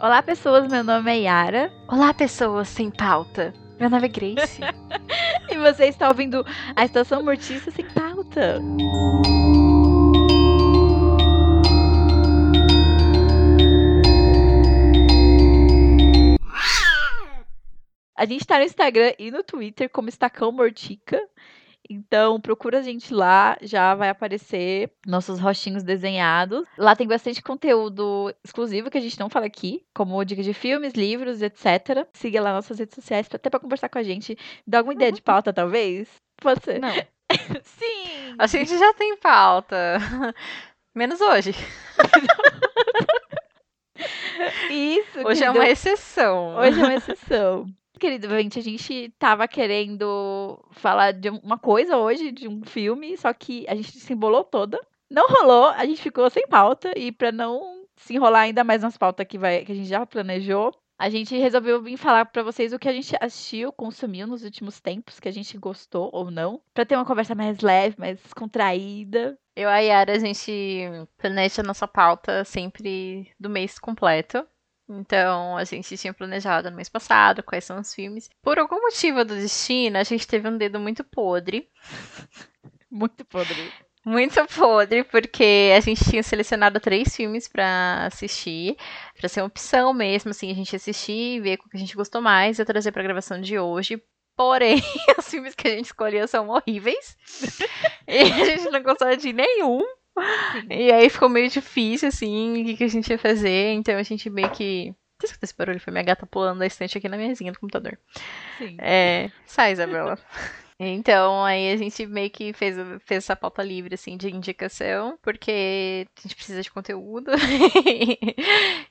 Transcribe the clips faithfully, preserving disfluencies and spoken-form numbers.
Olá, pessoas, meu nome é Yara. Olá, pessoas sem pauta. Meu nome é Grace. E você está ouvindo a Estação Mortícia sem pauta. A gente tá no Instagram e no Twitter como Estação Mortica. Então, procura a gente lá, já vai aparecer nossos rostinhos desenhados. Lá tem bastante conteúdo exclusivo que a gente não fala aqui, como dicas de filmes, livros, etcétera. Siga lá nossas redes sociais, até pra conversar com a gente. Dá alguma ideia de pauta, talvez? Pode ser. Não. Sim! A gente já tem pauta. Menos hoje. Isso. Hoje é uma exceção. Hoje é uma exceção. Querido gente, a gente tava querendo falar de uma coisa hoje, de um filme, só que a gente se embolou toda. Não rolou, a gente ficou sem pauta, e pra não se enrolar ainda mais nas pautas que, vai, que a gente já planejou, a gente resolveu vir falar pra vocês o que a gente assistiu, consumiu nos últimos tempos, que a gente gostou ou não, pra ter uma conversa mais leve, mais descontraída. Eu e a Yara, a gente planeja a nossa pauta sempre do mês completo. Então, a gente tinha planejado no mês passado quais são os filmes. Por algum motivo do destino, a gente teve um dedo muito podre. Muito podre. Muito podre, porque a gente tinha selecionado três filmes pra assistir. Pra ser uma opção mesmo, assim, a gente assistir, ver o que a gente gostou mais e trazer pra gravação de hoje. Porém, os filmes que a gente escolheu são horríveis. E a gente não gostou de nenhum. E aí ficou meio difícil, assim, o que, que a gente ia fazer, então a gente meio que... Você escutou esse barulho? Foi minha gata pulando da estante aqui na minha mesinha do computador. Sim. É... Sai, Isabela. Então, aí a gente meio que fez, fez essa pauta livre, assim, de indicação, porque a gente precisa de conteúdo.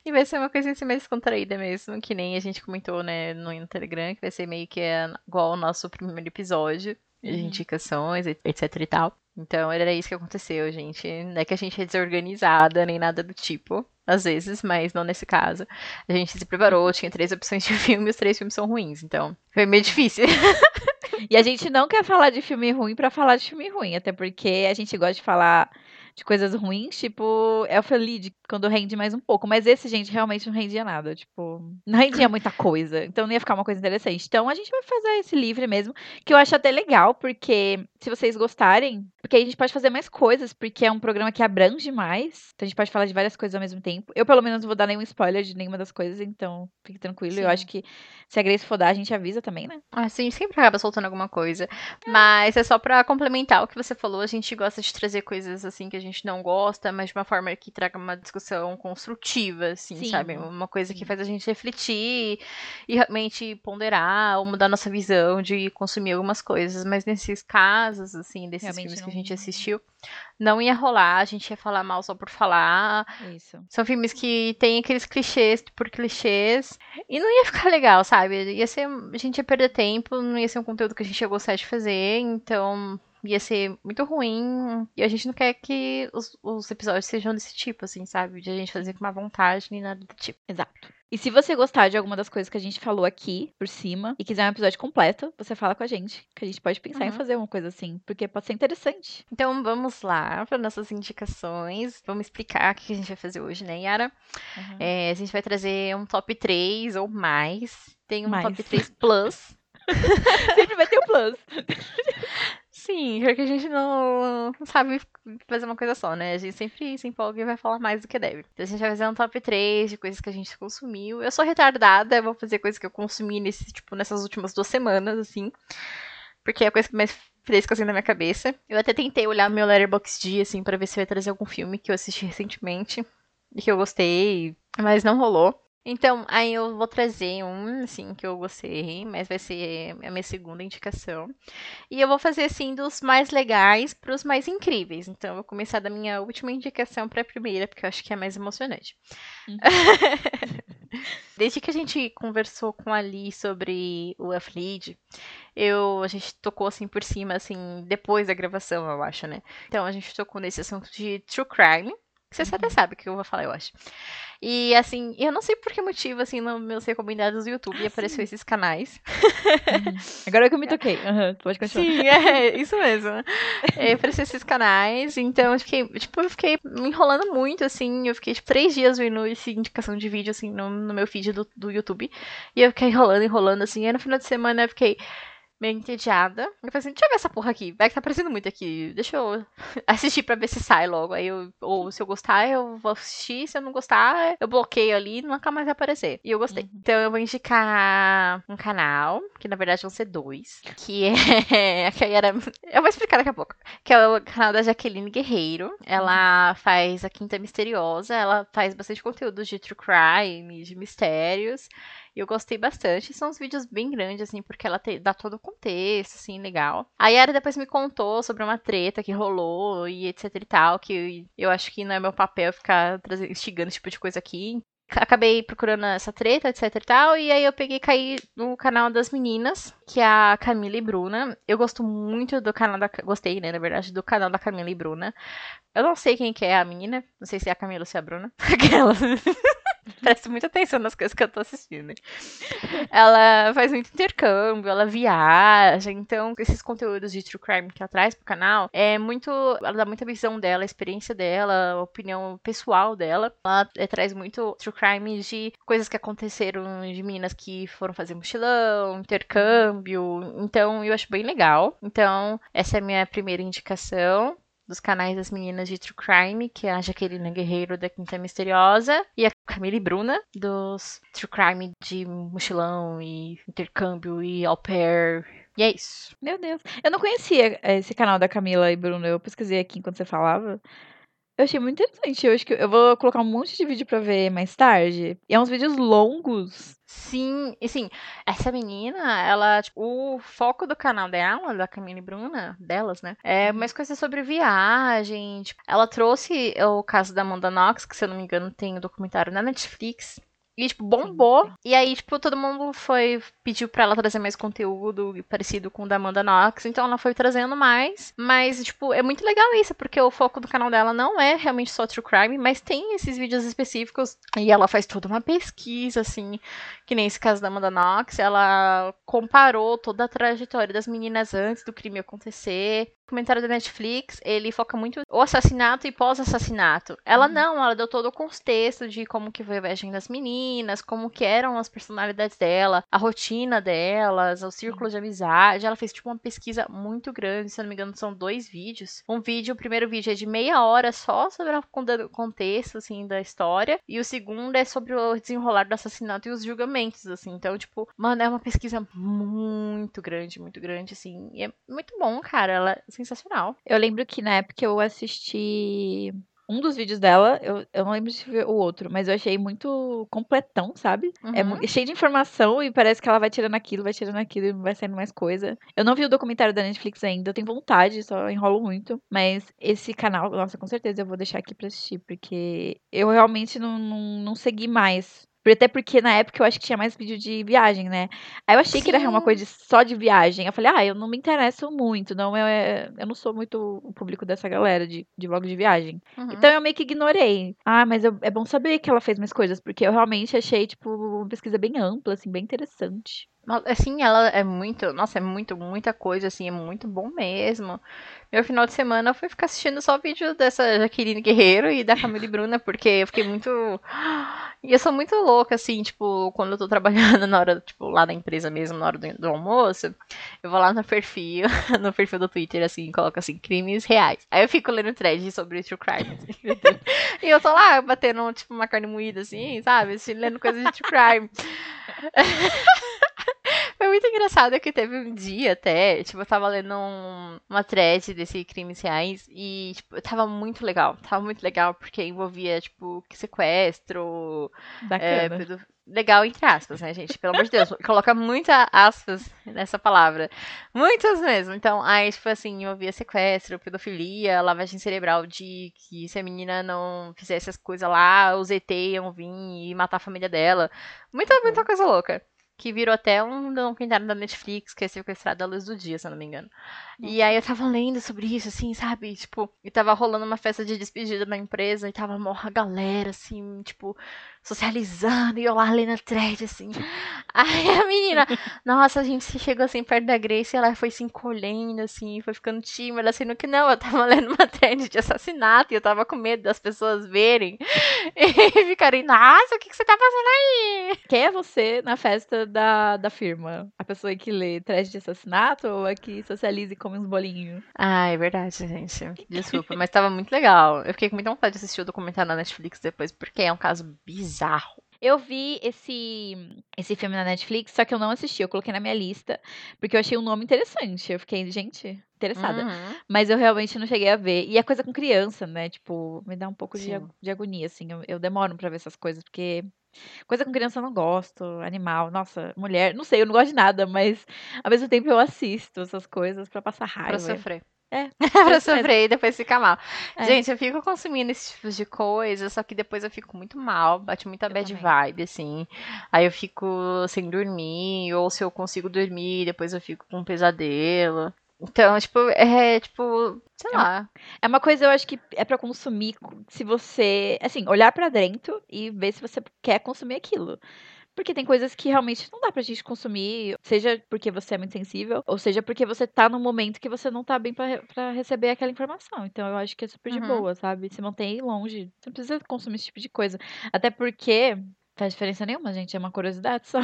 E vai ser uma coisa assim mais descontraída mesmo, que nem a gente comentou, né, no Telegram, que vai ser meio que igual ao nosso primeiro episódio, de indicações, etc e tal. Então, era isso que aconteceu, gente. Não é que a gente é desorganizada, nem nada do tipo, às vezes, mas não nesse caso. A gente se preparou, tinha três opções de filme, os três filmes são ruins, então foi meio difícil. E a gente não quer falar de filme ruim pra falar de filme ruim, até porque a gente gosta de falar de coisas ruins, tipo Elfenlied, quando rende mais um pouco. Mas esse, gente, realmente não rendia nada, tipo, não rendia muita coisa, então não ia ficar uma coisa interessante. Então a gente vai fazer esse livre mesmo, que eu acho até legal, porque se vocês gostarem, porque aí a gente pode fazer mais coisas, porque é um programa que abrange mais, então a gente pode falar de várias coisas ao mesmo tempo. Eu, pelo menos, não vou dar nenhum spoiler de nenhuma das coisas, então fique tranquilo. Sim. Eu acho que se a Grace for dar, a gente avisa também, né? Ah, sim, sempre acaba soltando alguma coisa, é. Mas é só pra complementar o que você falou, a gente gosta de trazer coisas assim que a gente A gente não gosta, mas de uma forma que traga uma discussão construtiva, assim, sim, sabe? Uma coisa sim. Que faz a gente refletir e realmente ponderar ou mudar nossa visão de consumir algumas coisas. Mas nesses casos, assim, desses realmente filmes não... que a gente assistiu, não ia rolar, a gente ia falar mal só por falar. Isso. São filmes que tem aqueles clichês por clichês e não ia ficar legal, sabe? Ia ser, a gente ia perder tempo, não ia ser um conteúdo que a gente ia gostar de fazer, então... ia ser muito ruim, e a gente não quer que os, os episódios sejam desse tipo, assim, sabe? De a gente fazer com uma vontade, nem nada do tipo. Exato. E se você gostar de alguma das coisas que a gente falou aqui, por cima, e quiser um episódio completo, você fala com a gente, que a gente pode pensar uhum. em fazer uma coisa assim, porque pode ser interessante. Então vamos lá para nossas indicações, vamos explicar o que a gente vai fazer hoje, né, Yara? Uhum. É, a gente vai trazer um top três ou mais, tem um mais. Top três plus. Sempre vai ter um plus. Sim, porque a gente não sabe fazer uma coisa só, né? A gente sempre se empolga e vai falar mais do que deve. Então a gente vai fazer um top três de coisas que a gente consumiu. Eu sou retardada, eu vou fazer coisas que eu consumi nesse, tipo, nessas últimas duas semanas, assim. Porque é a coisa que mais fresca, assim, na minha cabeça. Eu até tentei olhar meu Letterboxd, assim, pra ver se eu ia trazer algum filme que eu assisti recentemente. E que eu gostei, mas não rolou. Então, aí eu vou trazer um, assim, que eu gostei, mas vai ser a minha segunda indicação. E eu vou fazer, assim, dos mais legais pros mais incríveis. Então, eu vou começar da minha última indicação pra primeira, porque eu acho que é mais emocionante. Uhum. Desde que a gente conversou com a Li sobre o Elfenlied, eu, a gente tocou, assim, por cima, assim, depois da gravação, eu acho, né? Então, a gente tocou nesse assunto de True Crime. Você até sabe o que eu vou falar, eu acho. E, assim, eu não sei por que motivo, assim, nos meus recomendados do YouTube ah, apareceu sim. esses canais. Uhum. Agora é que eu me toquei. Uhum, pode continuar. Sim, é, isso mesmo. É, apareceu esses canais, então eu fiquei, tipo, eu fiquei me enrolando muito, assim, eu fiquei, tipo, três dias vendo essa indicação de vídeo, assim, no, no meu feed do, do YouTube. E eu fiquei enrolando, enrolando, assim, aí no final de semana eu fiquei meio entediada. Eu falei assim, deixa eu ver essa porra aqui. Vai que tá aparecendo muito aqui. Deixa eu assistir pra ver se sai logo. Aí eu, ou se eu gostar, eu vou assistir. Se eu não gostar, eu bloqueio ali e nunca mais vai aparecer. E eu gostei. Uhum. Então eu vou indicar um canal, que na verdade vão ser dois. Que é... que era... eu vou explicar daqui a pouco. Que é o canal da Jaqueline Guerreiro. Ela faz a Quinta Misteriosa. Ela faz bastante conteúdo de true crime, de mistérios. Eu gostei bastante. São uns vídeos bem grandes, assim, porque ela te, dá todo o contexto, assim, legal. A Yara depois me contou sobre uma treta que rolou e etc e tal, que eu, eu acho que não é meu papel ficar instigando esse tipo de coisa aqui. Acabei procurando essa treta, etc e tal, e aí eu peguei e caí no canal das meninas, que é a Camila e Bruna. Eu gosto muito do canal da... Gostei, né, na verdade, do canal da Camila e Bruna. Eu não sei quem que é a menina. Não sei se é a Camila ou se é a Bruna. Aquela... Presta muita atenção nas coisas que eu tô assistindo. Ela faz muito intercâmbio, ela viaja. Então, esses conteúdos de true crime que ela traz pro canal, é muito... ela dá muita visão dela, a experiência dela, a opinião pessoal dela. Ela é, traz muito true crime de coisas que aconteceram, de meninas que foram fazer mochilão, intercâmbio. Então, eu acho bem legal. Então, essa é a minha primeira indicação dos canais das meninas de true crime, que é a Jaqueline Guerreiro, da Quinta Misteriosa, e a Camila e Bruna, dos true crime de mochilão e intercâmbio e au pair. E é isso. Meu Deus. Eu não conhecia esse canal da Camila e Bruna. Eu pesquisei aqui enquanto você falava. Eu achei muito interessante. Eu acho que eu vou colocar um monte de vídeo pra ver mais tarde. E é uns vídeos longos. Sim, e sim, essa menina, ela, tipo, o foco do canal dela, da Camila e Bruna, delas, né, é mais coisas sobre viagem, tipo, ela trouxe o caso da Amanda Knox, que se eu não me engano tem um documentário na Netflix, e, tipo, bombou, e aí, tipo, todo mundo foi, pediu pra ela trazer mais conteúdo parecido com o da Amanda Knox, então ela foi trazendo mais, mas, tipo, é muito legal isso, porque o foco do canal dela não é realmente só true crime, mas tem esses vídeos específicos, e ela faz toda uma pesquisa, assim, que nem esse caso da Amanda Knox, ela comparou toda a trajetória das meninas antes do crime acontecer. O documentário da Netflix, ele foca muito o assassinato e pós-assassinato. Ela uhum. não, ela deu todo o contexto de como que foi a viagem das meninas, como que eram as personalidades dela, a rotina delas, o círculo uhum. de amizade. Ela fez, tipo, uma pesquisa muito grande, se eu não me engano, são dois vídeos. Um vídeo, o primeiro vídeo é de meia hora só sobre o contexto, assim, da história. E o segundo é sobre o desenrolar do assassinato e os julgamentos, assim. Então, tipo, mano, é uma pesquisa muito grande, muito grande, assim. E é muito bom, cara, ela... sensacional. Eu lembro que na época eu assisti um dos vídeos dela, eu, eu não lembro se foi o outro, mas eu achei muito completão, sabe? Uhum. É muito, cheio de informação e parece que ela vai tirando aquilo, vai tirando aquilo e vai saindo mais coisa. Eu não vi o documentário da Netflix ainda, eu tenho vontade, só enrolo muito. Mas esse canal, nossa, com certeza eu vou deixar aqui pra assistir, porque eu realmente não, não, não segui mais. Até porque na época eu acho que tinha mais vídeo de viagem, né? Aí eu achei Sim. que era uma coisa só de viagem. Eu falei, ah, eu não me interesso muito. Não, eu, eu não sou muito o público dessa galera de, de vlog de viagem. Uhum. Então eu meio que ignorei. Ah, mas eu, é bom saber que ela fez mais coisas. Porque eu realmente achei, tipo, uma pesquisa bem ampla, assim, bem interessante. Assim, ela é muito... Nossa, é muito, muita coisa, assim. É muito bom mesmo. Meu final de semana eu fui ficar assistindo só vídeo dessa Jaqueline Guerreiro e da Camila e Bruna. Porque eu fiquei muito... E eu sou muito louca, assim, tipo, quando eu tô trabalhando na hora, tipo, lá na empresa mesmo, na hora do, do almoço, eu vou lá no perfil, no perfil do Twitter, assim, coloco, assim, crimes reais. Aí eu fico lendo thread sobre true crime. Assim, e eu tô lá batendo, tipo, uma carne moída, assim, sabe? Assim, lendo coisa de true crime. Foi muito engraçado que teve um dia até, tipo, eu tava lendo um, uma thread desse crimes reais e, tipo, tava muito legal, tava muito legal porque envolvia, tipo, sequestro, é, pedo... legal entre aspas, né, gente, pelo amor de Deus, coloca muitas aspas nessa palavra, muitas mesmo, então, aí, tipo, assim, envolvia sequestro, pedofilia, lavagem cerebral de que se a menina não fizesse as coisas lá, os E T iam vir e matar a família dela, muita, muita coisa louca. que virou até um documentário da Netflix, que é Sequestrado à Luz do Dia, se eu não me engano. Nossa. E aí eu tava lendo sobre isso, assim, sabe? Tipo, e tava rolando uma festa de despedida da empresa, e tava morra a galera, assim, tipo, socializando, e eu lá lendo a thread, assim. Aí a menina, nossa, a gente chegou, assim, perto da Grace, e ela foi se encolhendo, assim, foi ficando tímida, assim, no que não, eu tava lendo uma thread de assassinato, e eu tava com medo das pessoas verem, e ficarem, nossa, o que, que você tá fazendo aí? Quem é você na festa Da, da firma? A pessoa que lê thread de assassinato ou a que socializa e come uns bolinhos? Ah, é verdade, gente. Desculpa, mas tava muito legal. Eu fiquei com muita vontade de assistir o documentário na Netflix depois, porque é um caso bizarro. Eu vi esse, esse filme na Netflix, só que eu não assisti, eu coloquei na minha lista, porque eu achei um nome interessante, eu fiquei, gente, interessada, uhum. Mas eu realmente não cheguei a ver, e é coisa com criança, né, tipo, me dá um pouco de, de agonia, assim, eu, eu demoro pra ver essas coisas, porque coisa com criança eu não gosto, animal, nossa, mulher, não sei, eu não gosto de nada, mas ao mesmo tempo eu assisto essas coisas pra passar raiva. Pra sofrer. É, pra sofrer e depois ficar mal. É. Gente, eu fico consumindo esse tipo de coisa, só que depois eu fico muito mal, bate muita eu bad também. Vibe, assim. Aí eu fico sem dormir, ou se eu consigo dormir, depois eu fico com um pesadelo. Então, tipo, é, tipo, sei lá. É uma coisa, eu acho que é pra consumir, se você, assim, olhar pra dentro e ver se você quer consumir aquilo. Porque tem coisas que realmente não dá pra gente consumir, seja porque você é muito sensível, ou seja porque você tá num momento que você não tá bem pra, pra receber aquela informação. Então eu acho que é super uhum. de boa, sabe? Se mantém longe, você não precisa consumir esse tipo de coisa. Até porque faz diferença nenhuma, gente, é uma curiosidade só.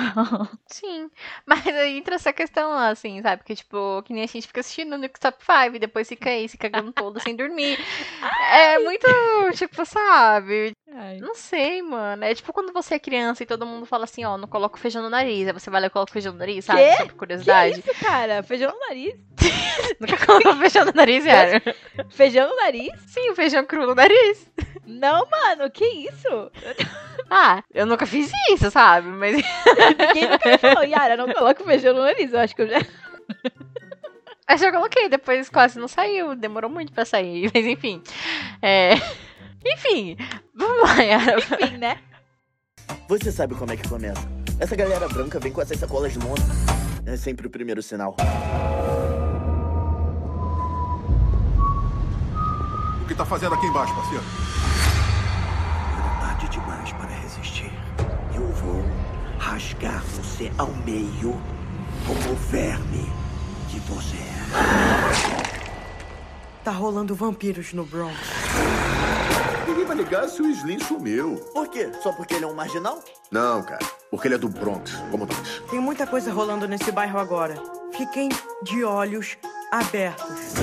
Sim, mas aí entra essa questão lá, assim, sabe? Porque, tipo, que nem a gente fica assistindo o Nuke's Top cinco e depois fica aí, se cagando todo sem dormir. Ai. É muito, tipo, sabe? Ai. Não sei, mano. É tipo quando você é criança e todo mundo fala assim, ó, não coloca feijão no nariz. Aí você vai lá e coloca feijão no nariz, sabe? Quê? Só por curiosidade. Que isso, cara? Feijão no nariz? Nunca colocou feijão no nariz, cara? Feijão no nariz? Sim, o feijão cru no nariz. Não, mano, que isso? Ah, eu nunca fiz isso, sabe? Mas ninguém nunca me falou, Yara, não coloca o feijão no nariz. Eu acho que eu já... Acho que eu coloquei, depois quase não saiu. Demorou muito pra sair, mas enfim. É... Enfim, vamos lá, Yara. Enfim, né? Você sabe como é que começa. Essa galera branca vem com essas sacolas monstras. É sempre o primeiro sinal. O que tá fazendo aqui embaixo, parceiro? Demais para resistir. Eu vou rasgar você ao meio como o verme que você é. Tá rolando vampiros no Bronx. Ninguém vai ligar se o Slim sumiu. Por quê? Só porque ele é um marginal? Não, cara. Porque ele é do Bronx, como nós. Tem muita coisa rolando nesse bairro agora. Fiquem de olhos abertos.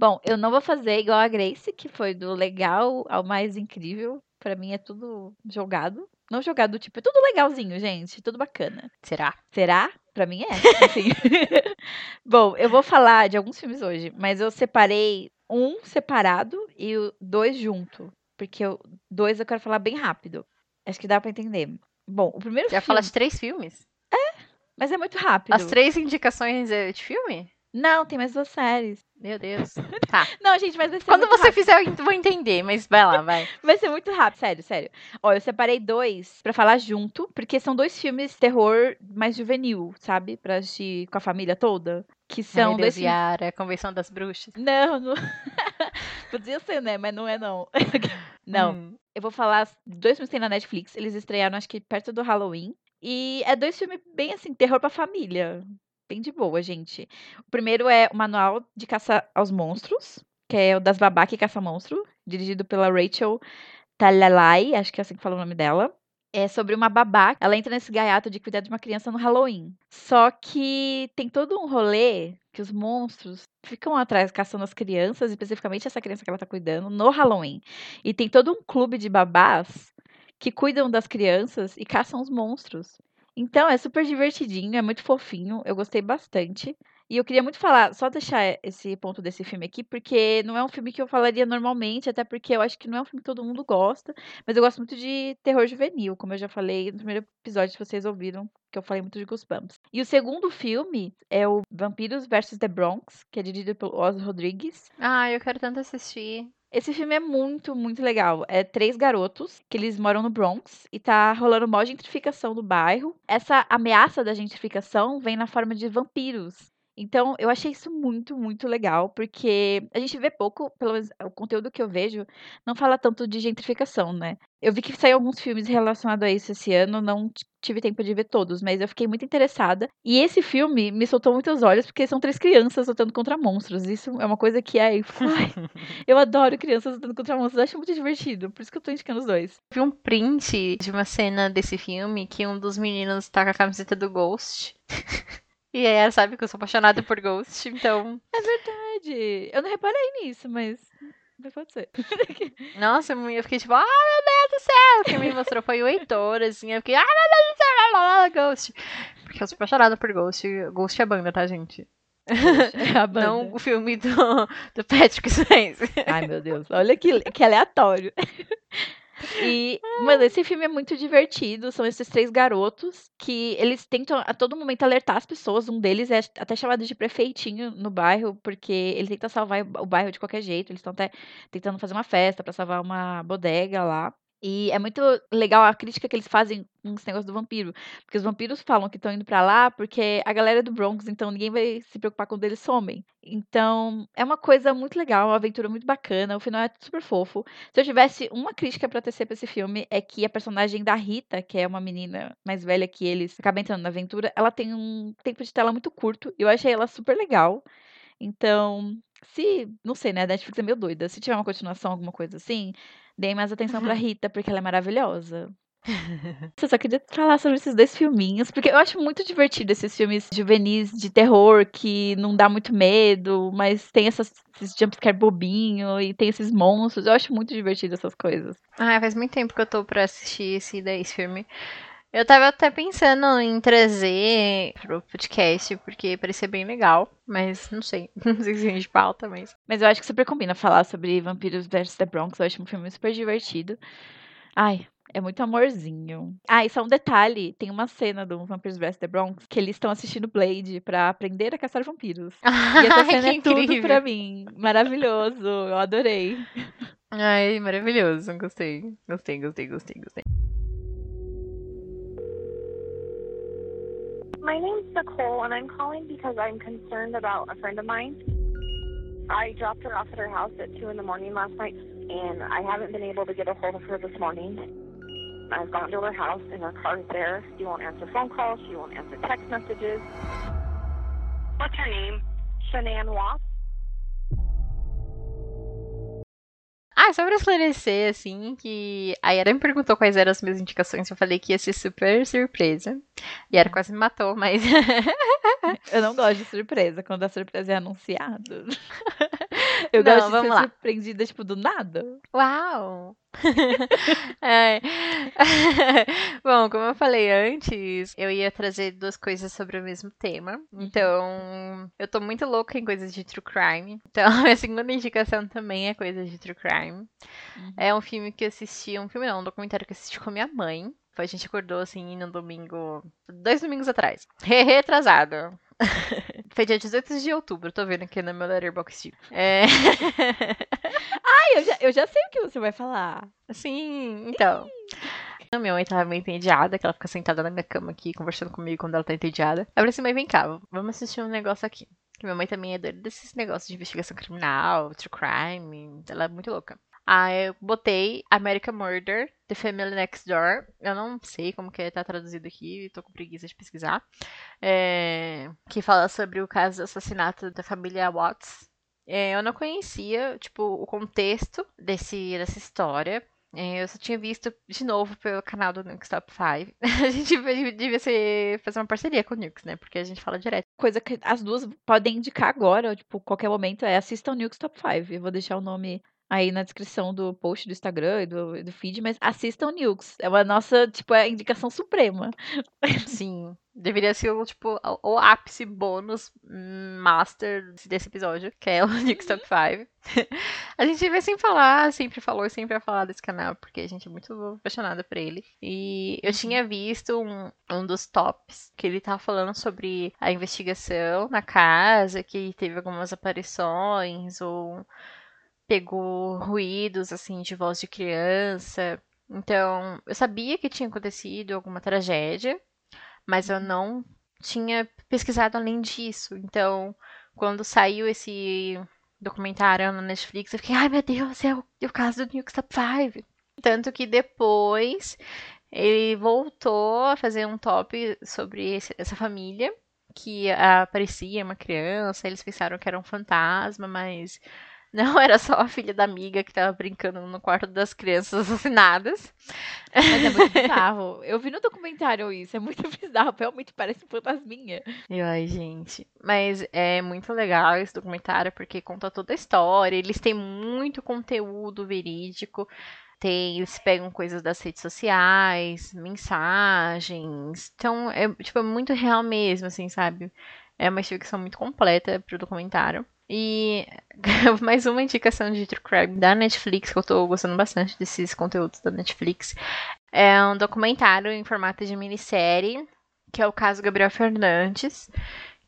Bom, eu não vou fazer igual a Grace, que foi do legal ao mais incrível. Pra mim é tudo jogado. Não jogado, tipo, é tudo legalzinho, gente. Tudo bacana. Será? Será? Pra mim é, assim. Bom, eu vou falar de alguns filmes hoje, mas eu separei um separado e dois junto. Porque eu, dois eu quero falar bem rápido. Acho que dá pra entender. Bom, o primeiro Já filme... Já falar de três filmes? É, mas é muito rápido. As três indicações de filme? Não, tem mais duas séries. Meu Deus. Tá. Não, gente, mas vai ser Quando muito você rápido. Fizer, eu vou entender, mas vai lá, vai. Vai ser muito rápido, sério, sério. Ó, eu separei dois pra falar junto, porque são dois filmes de terror mais juvenil, sabe? Pra assistir com a família toda. Que são Ai, dois Deus, Yara, filmes... Convenção das Bruxas. Não, não... Podia ser, né? Mas não é, não. Não. Hum. Eu vou falar dois filmes que tem na Netflix. Eles estrearam, acho que perto do Halloween. E é dois filmes bem, assim, terror pra família. Bem de boa, gente. O primeiro é o Manual de Caça aos Monstros, que é o das babá que caça monstro, dirigido pela Rachel Talalay, acho que é assim que fala o nome dela. É sobre uma babá, ela entra nesse gaiato de cuidar de uma criança no Halloween. Só que tem todo um rolê que os monstros ficam atrás caçando as crianças, especificamente essa criança que ela tá cuidando, no Halloween. E tem todo um clube de babás que cuidam das crianças e caçam os monstros. Então, é super divertidinho, é muito fofinho, eu gostei bastante. E eu queria muito falar, só deixar esse ponto desse filme aqui, porque não é um filme que eu falaria normalmente, até porque eu acho que não é um filme que todo mundo gosta, mas eu gosto muito de terror juvenil, como eu já falei no primeiro episódio que vocês ouviram, que eu falei muito de Goosebumps. E o segundo filme é o Vampiros versus. The Bronx, que é dirigido pelo Oz Rodrigues. Ah, eu quero tanto assistir. Esse filme é muito, muito legal. É três garotos que eles moram no Bronx e tá rolando uma gentrificação do bairro. Essa ameaça da gentrificação vem na forma de vampiros. Então, eu achei isso muito, muito legal, porque a gente vê pouco, pelo menos o conteúdo que eu vejo, não fala tanto de gentrificação, né? Eu vi que saíram alguns filmes relacionados a isso esse ano, não tive tempo de ver todos, mas eu fiquei muito interessada. E esse filme me soltou muito os olhos, porque são três crianças lutando contra monstros. Isso é uma coisa que é... Ai, eu adoro crianças lutando contra monstros, acho muito divertido, por isso que eu tô indicando os dois. Eu vi um print de uma cena desse filme que um dos meninos tá com a camiseta do Ghost... E aí ela sabe que eu sou apaixonada por Ghost, então... É verdade. Eu não reparei nisso, mas... Pode ser. Nossa, eu fiquei tipo... Ah, meu Deus do céu! Quem me mostrou foi o Heitor, assim. Eu fiquei... Ah, meu Deus do céu! Ghost! Porque eu sou apaixonada por Ghost. Ghost é a banda, tá, gente? É a banda. Não o filme do, do Patrick Swayze. Ai, meu Deus. Olha que, que aleatório. E, mano, esse filme é muito divertido. São esses três garotos que eles tentam a todo momento alertar as pessoas. Um deles é até chamado de prefeitinho no bairro, porque ele tenta salvar o bairro de qualquer jeito. Eles estão até tentando fazer uma festa pra salvar uma bodega lá. E é muito legal a crítica que eles fazem com esse negócio do vampiro. Porque os vampiros falam que estão indo pra lá porque a galera é do Bronx, então ninguém vai se preocupar quando eles somem. Então, é uma coisa muito legal, uma aventura muito bacana, o final é super fofo. Se eu tivesse uma crítica pra tecer pra esse filme, é que a personagem da Rita, que é uma menina mais velha que eles, acaba entrando na aventura, ela tem um tempo de tela muito curto, e eu achei ela super legal. Então, se... Não sei, né? A Netflix é meio doida. Se tiver uma continuação, alguma coisa assim... Deem mais atenção pra Rita, porque ela é maravilhosa. Eu só queria falar sobre esses dois filminhos, porque eu acho muito divertido esses filmes juvenis de terror, que não dá muito medo, mas tem essas, esses jumpscare bobinho, e tem esses monstros. Eu acho muito divertido essas coisas. Ah, faz muito tempo que eu tô pra assistir esse, esse filme. Eu tava até pensando em trazer pro podcast, porque parecia bem legal, mas não sei, não sei se a gente pauta, mas... Mas eu acho que super combina falar sobre Vampiros versus. The Bronx, eu acho um filme super divertido. Ai, é muito amorzinho. Ah, e só um detalhe, tem uma cena do Vampiros versus. The Bronx, que eles estão assistindo Blade pra aprender a caçar vampiros. E essa cena é tudo pra mim, maravilhoso, eu adorei. Ai, maravilhoso, gostei, gostei, gostei, gostei, gostei. My name's Nicole, and I'm calling because I'm concerned about a friend of mine. I dropped her off at her house at two in the morning last night, and I haven't been able to get a hold of her this morning. I've gone to her house, and her car's there. She won't answer phone calls. She won't answer text messages. What's her name? Shanann Watt. Ah, só pra esclarecer, assim, que a Yara me perguntou quais eram as minhas indicações, eu falei que ia ser super surpresa. E a Yara quase me matou, mas... Eu não gosto de surpresa, quando a surpresa é anunciada. Eu não, gosto de ser lá. Surpreendida, tipo, do nada. Uau! É. Bom, como eu falei antes, eu ia trazer duas coisas sobre o mesmo tema. Então, eu tô muito louca em coisas de true crime. Então, a minha segunda indicação também é coisa de true crime. Uhum. É um filme que eu assisti, um filme não, um documentário que eu assisti com a minha mãe. A gente acordou, assim, no domingo... Dois domingos atrás. Retrasado. Foi dia dezoito de outubro, tô vendo aqui no meu Letterboxd. É... Ai, eu já, eu já sei o que você vai falar. Sim, então... Minha mãe tava meio entediada, que ela fica sentada na minha cama aqui, conversando comigo quando ela tá entediada. Eu falei assim, mãe, vem cá, vamos assistir um negócio aqui. Que minha mãe também é doida desses negócios de investigação criminal, true crime, ela é muito louca. Aí ah, eu botei American Murder: The Family Next Door. Eu não sei como que tá traduzido aqui, tô com preguiça de pesquisar. É, que fala sobre o caso do assassinato da família Watts. É, eu não conhecia, tipo, o contexto desse, dessa história. É, eu só tinha visto, de novo, pelo canal do Nuke's Top cinco. A gente devia ser, fazer uma parceria com o Nuke's, né? Porque a gente fala direto. Coisa que as duas podem indicar agora, tipo, qualquer momento, é assistam Nuke's Top cinco. Eu vou deixar o nome... aí na descrição do post do Instagram e do, do feed, mas assistam Nukes. É uma nossa, tipo, é a indicação suprema. Sim. Deveria ser, tipo, o, o ápice bônus master desse episódio, que é o Nuke's Top cinco. A gente vai sempre falar, sempre falou e sempre vai falar desse canal, porque a gente é muito apaixonada por ele. E eu tinha visto um, um dos tops, que ele tava falando sobre a investigação na casa, que teve algumas aparições, ou... pegou ruídos, assim, de voz de criança. Então, eu sabia que tinha acontecido alguma tragédia, mas eu não tinha pesquisado além disso. Então, quando saiu esse documentário na Netflix, eu fiquei, ai meu Deus, é o, é o caso do Nuke's Top cinco. Tanto que depois ele voltou a fazer um top sobre esse, essa família, que aparecia uma criança, eles pensaram que era um fantasma, mas não, era só a filha da amiga que tava brincando no quarto das crianças assassinadas. Mas é muito bizarro. Eu vi no documentário isso, é muito bizarro, realmente parece um fantasminha. E ai, gente. Mas é muito legal esse documentário, porque conta toda a história, eles têm muito conteúdo verídico, tem, eles pegam coisas das redes sociais, mensagens, então é, tipo, é muito real mesmo, assim, sabe? É uma ficção muito completa pro documentário. E mais uma indicação de True Crime da Netflix, que eu tô gostando bastante desses conteúdos da Netflix. É um documentário em formato de minissérie, que é o caso Gabriel Fernandes,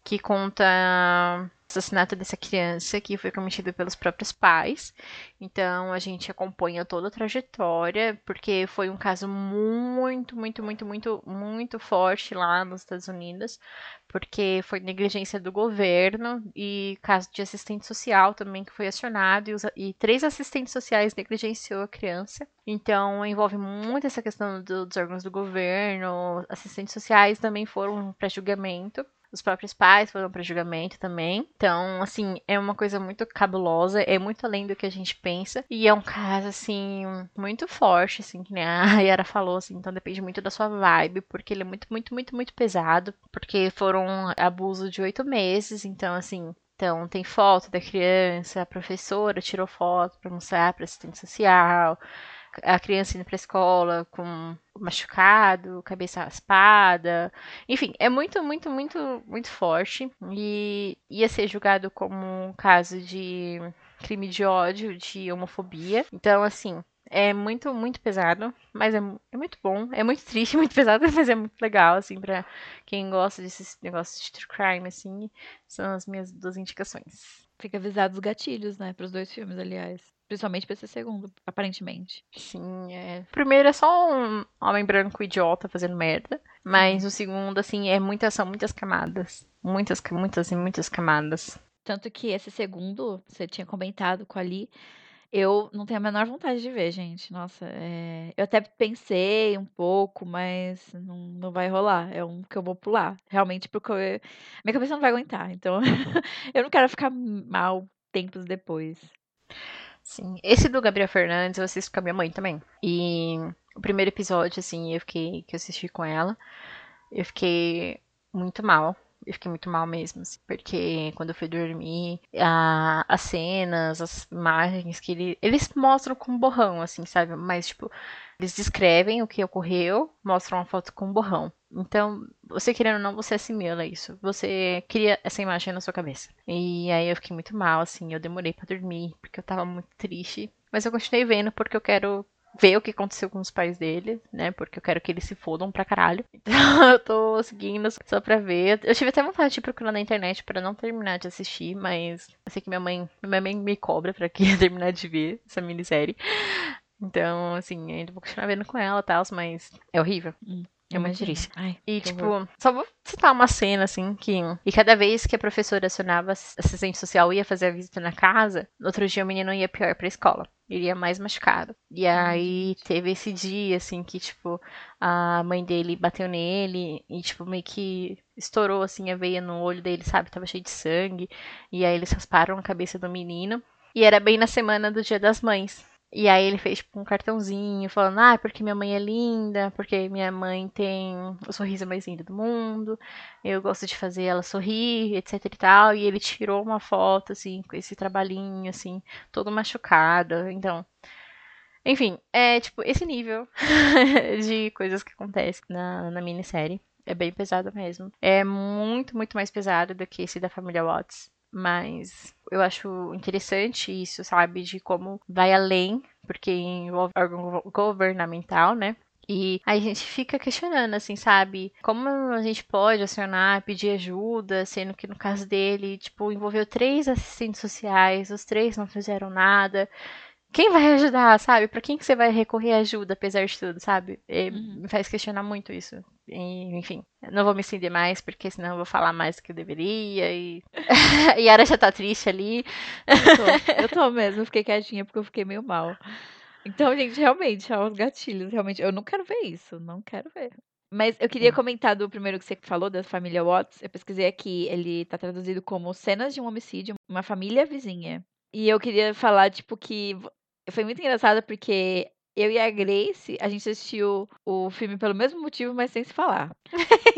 que conta o assassinato dessa criança que foi cometido pelos próprios pais. Então a gente acompanha toda a trajetória, porque foi um caso muito, muito, muito, muito, muito forte lá nos Estados Unidos, porque foi negligência do governo e caso de assistente social também que foi acionado, e, os, e três assistentes sociais negligenciou a criança. Então, envolve muito essa questão do, dos órgãos do governo, assistentes sociais também foram para julgamento, os próprios pais foram para julgamento também. Então, assim, é uma coisa muito cabulosa, é muito além do que a gente pensa, e é um caso, assim, muito forte, assim, que nem a Yara falou, assim, então depende muito da sua vibe, porque ele é muito, muito, muito, muito pesado, porque foram um abuso de oito meses, então assim, então tem foto da criança, a professora tirou foto para mostrar para assistente social, a criança indo para escola com machucado, cabeça raspada, enfim, é muito, muito, muito, muito forte, e ia ser julgado como um caso de crime de ódio, de homofobia, então assim, é muito, muito pesado, mas é, é muito bom, é muito triste, muito pesado, mas é muito legal, assim, pra quem gosta desses negócios de true crime, assim, são as minhas duas indicações. Fica avisado os gatilhos, né, pros dois filmes, aliás, principalmente pra esse segundo, aparentemente. Sim, é. O primeiro é só um homem branco idiota fazendo merda, mas o segundo, assim, é muita, são muitas camadas, muitas, muitas e muitas camadas. Tanto que esse segundo, você tinha comentado com a Li, eu não tenho a menor vontade de ver, gente. Nossa, é... eu até pensei um pouco, mas não, não vai rolar. É um que eu vou pular. Realmente, porque eu... minha cabeça não vai aguentar. Então, eu não quero ficar mal tempos depois. Sim. Esse do Gabriel Fernandes, eu assisto com a minha mãe também. E o primeiro episódio, assim, eu fiquei... que eu assisti com ela, eu fiquei muito mal. Eu fiquei muito mal mesmo, assim, porque quando eu fui dormir, a, as cenas, as imagens que ele, eles mostram com borrão, assim, sabe? Mas, tipo, eles descrevem o que ocorreu, mostram uma foto com borrão. Então, você querendo ou não, você assimila isso. Você cria essa imagem na sua cabeça. E aí eu fiquei muito mal, assim, eu demorei pra dormir, porque eu tava muito triste. Mas eu continuei vendo, porque eu quero... ver o que aconteceu com os pais dele, né? Porque eu quero que eles se fodam pra caralho. Então eu tô seguindo só pra ver. Eu tive até vontade de procurar na internet pra não terminar de assistir, mas eu sei que minha mãe, minha mãe me cobra pra que eu terminar de ver essa minissérie. Então, assim, ainda vou continuar vendo com ela e tal, mas é horrível. Hum. É muito triste. Ai, e, tipo, horror. Só vou citar uma cena, assim, que... E cada vez que a professora acionava assistente social ia fazer a visita na casa, no outro dia o menino ia pior pra escola. Ele ia mais machucado. E aí teve esse dia, assim, que, tipo, a mãe dele bateu nele e, tipo, meio que estourou, assim, a veia no olho dele, sabe? Tava cheio de sangue. E aí eles rasparam a cabeça do menino. E era bem na semana do Dia das Mães. E aí ele fez, tipo, um cartãozinho falando, ah, porque minha mãe é linda, porque minha mãe tem o sorriso mais lindo do mundo, eu gosto de fazer ela sorrir, etc e tal, e ele tirou uma foto, assim, com esse trabalhinho, assim, todo machucado, então... Enfim, é, tipo, esse nível de coisas que acontecem na, na minissérie, é bem pesado mesmo. É muito, muito mais pesado do que esse da família Watts. Mas eu acho interessante isso, sabe? De como vai além, porque envolve órgão governamental, né? E a gente fica questionando, assim, sabe? Como a gente pode acionar, pedir ajuda, sendo que no caso dele, tipo, envolveu três assistentes sociais, os três não fizeram nada. Quem vai ajudar, sabe? Pra quem que você vai recorrer ajuda, apesar de tudo, sabe? E me faz questionar muito isso. E, enfim, não vou me estender mais, porque senão eu vou falar mais do que eu deveria. E a Yara já tá triste ali. Eu tô, eu tô mesmo, fiquei quietinha porque eu fiquei meio mal. Então, gente, realmente, aos gatilhos, realmente, eu não quero ver isso, não quero ver. Mas eu queria comentar do primeiro que você falou, da família Watts. Eu pesquisei aqui, ele tá traduzido como Cenas de um Homicídio, uma família vizinha. E eu queria falar, tipo, que foi muito engraçado porque eu e a Grace, a gente assistiu o filme pelo mesmo motivo, mas sem se falar.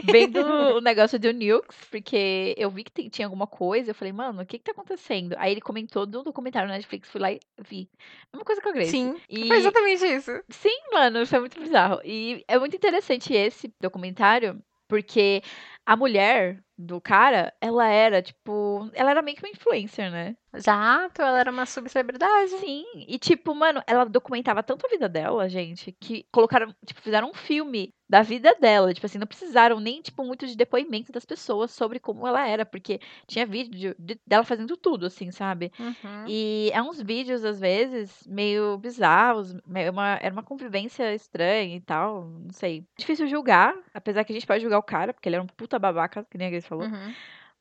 Vendo o negócio do Nukes, porque eu vi que tem, tinha alguma coisa, eu falei, mano, o que que tá acontecendo? Aí ele comentou de um documentário na Netflix, fui lá e vi. A mesma coisa com a Grace. Sim, e... foi exatamente isso. Sim, mano, foi muito bizarro. E é muito interessante esse documentário, porque a mulher do cara, ela era, tipo... Ela era meio que uma influencer, né? Exato, ela era uma subcelebridade. Sim, e tipo, mano, ela documentava tanto a vida dela, gente, que colocaram, tipo, fizeram um filme da vida dela. Tipo assim, não precisaram nem, tipo, muito de depoimento das pessoas sobre como ela era, porque tinha vídeo de, dela fazendo tudo, assim, sabe? Uhum. E é uns vídeos, às vezes, meio bizarros, meio uma, era uma convivência estranha e tal, não sei. É difícil julgar, apesar que a gente pode julgar o cara, porque ele era um puta babaca, que nem a Grace falou. Uhum.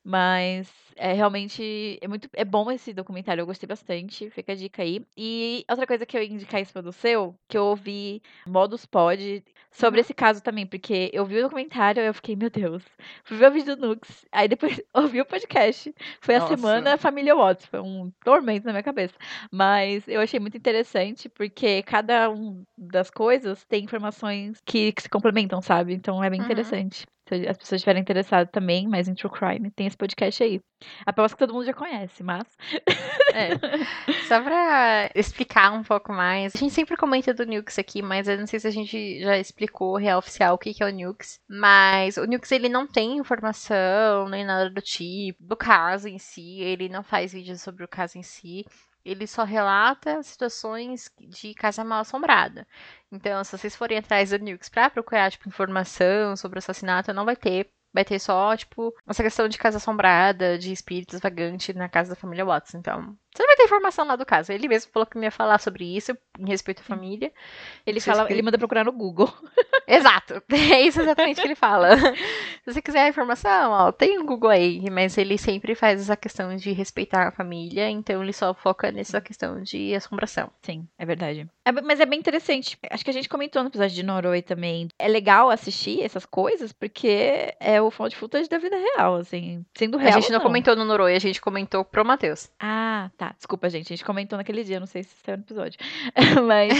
Mas é realmente é muito é bom esse documentário, eu gostei bastante, fica a dica aí. E outra coisa que eu ia indicar isso para o seu, que eu ouvi Modus Pod sobre uhum. esse caso também, porque eu vi o documentário e eu fiquei, meu Deus, fui ver o vídeo do Nukes, aí depois ouvi o podcast. Foi Nossa. A semana Família Watts, foi um tormento na minha cabeça. Mas eu achei muito interessante, porque cada um das coisas tem informações que, que se complementam, sabe? Então é bem uhum. interessante. Se as pessoas estiverem interessadas também, mais em True Crime, tem esse podcast aí. Aposto que todo mundo já conhece, mas... É. Só pra explicar um pouco mais. A gente sempre comenta do Nukes aqui, mas eu não sei se a gente já explicou real oficial o que é o Nukes. Mas o Nukes, ele não tem informação, nem nada do tipo, do caso em si. Ele não faz vídeos sobre o caso em si. Ele só relata situações de casa mal assombrada. Então, se vocês forem atrás da Nukes pra procurar, tipo, informação sobre o assassinato, não vai ter. Vai ter só, tipo, essa questão de casa assombrada, de espíritos vagantes na casa da família Watts. Então, você não vai ter informação lá do caso. Ele mesmo falou que me ia falar sobre isso, em respeito à família. Ele fala, ele manda procurar no Google. Exato. É isso exatamente que ele fala. Se você quiser a informação, ó, tem o Google aí. Mas ele sempre faz essa questão de respeitar a família. Então, ele só foca nessa questão de assombração. Sim, é verdade. É, mas é bem interessante. Acho que a gente comentou no episódio de Noroi também. É legal assistir essas coisas, porque é o found footage da vida real, assim. Sendo real. A gente não, não comentou no Noroi, a gente comentou pro Matheus. Ah, tá. Desculpa, gente. A gente comentou naquele dia, não sei se saiu no episódio. Mas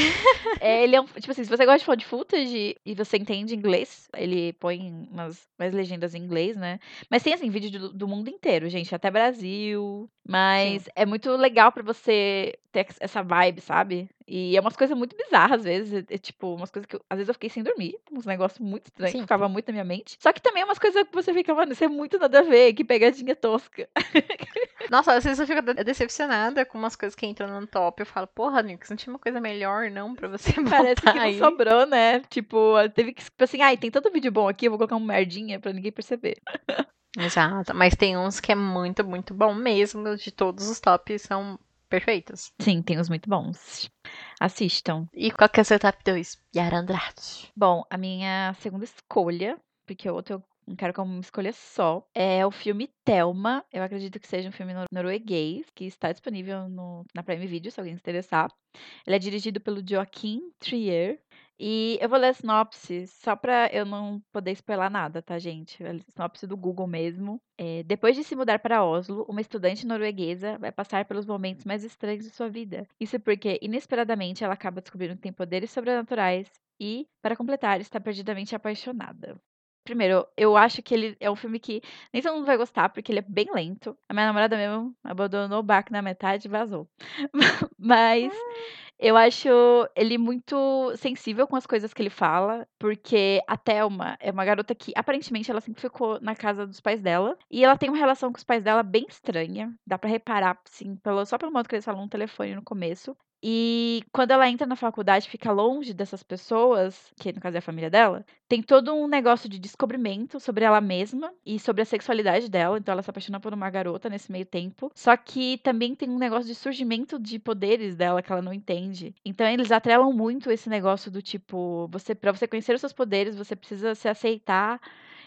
é, ele é um... Tipo assim, se você gosta de found footage e você entende inglês, ele põe umas, umas legendas em inglês, né? Mas tem, assim, vídeo do, do mundo inteiro, gente. Até Brasil. Mas sim, é muito legal pra você ter essa vibe, sabe? E é umas coisas muito bizarras, às vezes. É, é, tipo, umas coisas que... Eu, às vezes eu fiquei sem dormir. Uns negócios muito estranhos. Sim. Ficava muito na minha mente. Só que também é umas coisas que você fica, mano, isso é muito nada a ver. Que pegadinha tosca. Nossa, às vezes eu fico decepcionada com umas coisas que entram no top. Eu falo, porra, Nukes, não tinha uma coisa melhor, não, pra você botar. Parece que aí não sobrou, né? Tipo, teve que... Tipo assim, ai, tem tanto vídeo bom aqui, eu vou colocar uma merdinha pra ninguém perceber. Exato. Mas tem uns que é muito, muito bom mesmo. De todos os tops, são... perfeitos. Sim, tem uns muito bons. Assistam. E qual que é o seu top dois? Yara Andrade. Bom, a minha segunda escolha, porque o outro eu não quero como uma escolha só, é o filme Thelma. Eu acredito que seja um filme nor- norueguês, que está disponível no, na Prime Video, se alguém se interessar. Ele é dirigido pelo Joaquim Trier. E eu vou ler a sinopse, só pra eu não poder spoiler nada, tá, gente? A sinopse do Google mesmo. É, depois de se mudar para Oslo, uma estudante norueguesa vai passar pelos momentos mais estranhos de sua vida. Isso porque, inesperadamente, ela acaba descobrindo que tem poderes sobrenaturais e, para completar, está perdidamente apaixonada. Primeiro, eu acho que ele é um filme que nem todo mundo vai gostar, porque ele é bem lento. A minha namorada mesmo abandonou o barco na metade e vazou. Mas eu acho ele muito sensível com as coisas que ele fala, porque a Thelma é uma garota que, aparentemente, ela sempre ficou na casa dos pais dela, e ela tem uma relação com os pais dela bem estranha. Dá pra reparar, assim, pelo, só pelo modo que eles falam no telefone no começo. E quando ela entra na faculdade, fica longe dessas pessoas, que no caso é a família dela, tem todo um negócio de descobrimento sobre ela mesma e sobre a sexualidade dela. Então ela se apaixona por uma garota nesse meio tempo. Só que também tem um negócio de surgimento de poderes dela que ela não entende. Então eles atrelam muito esse negócio do tipo, você, pra você conhecer os seus poderes, você precisa se aceitar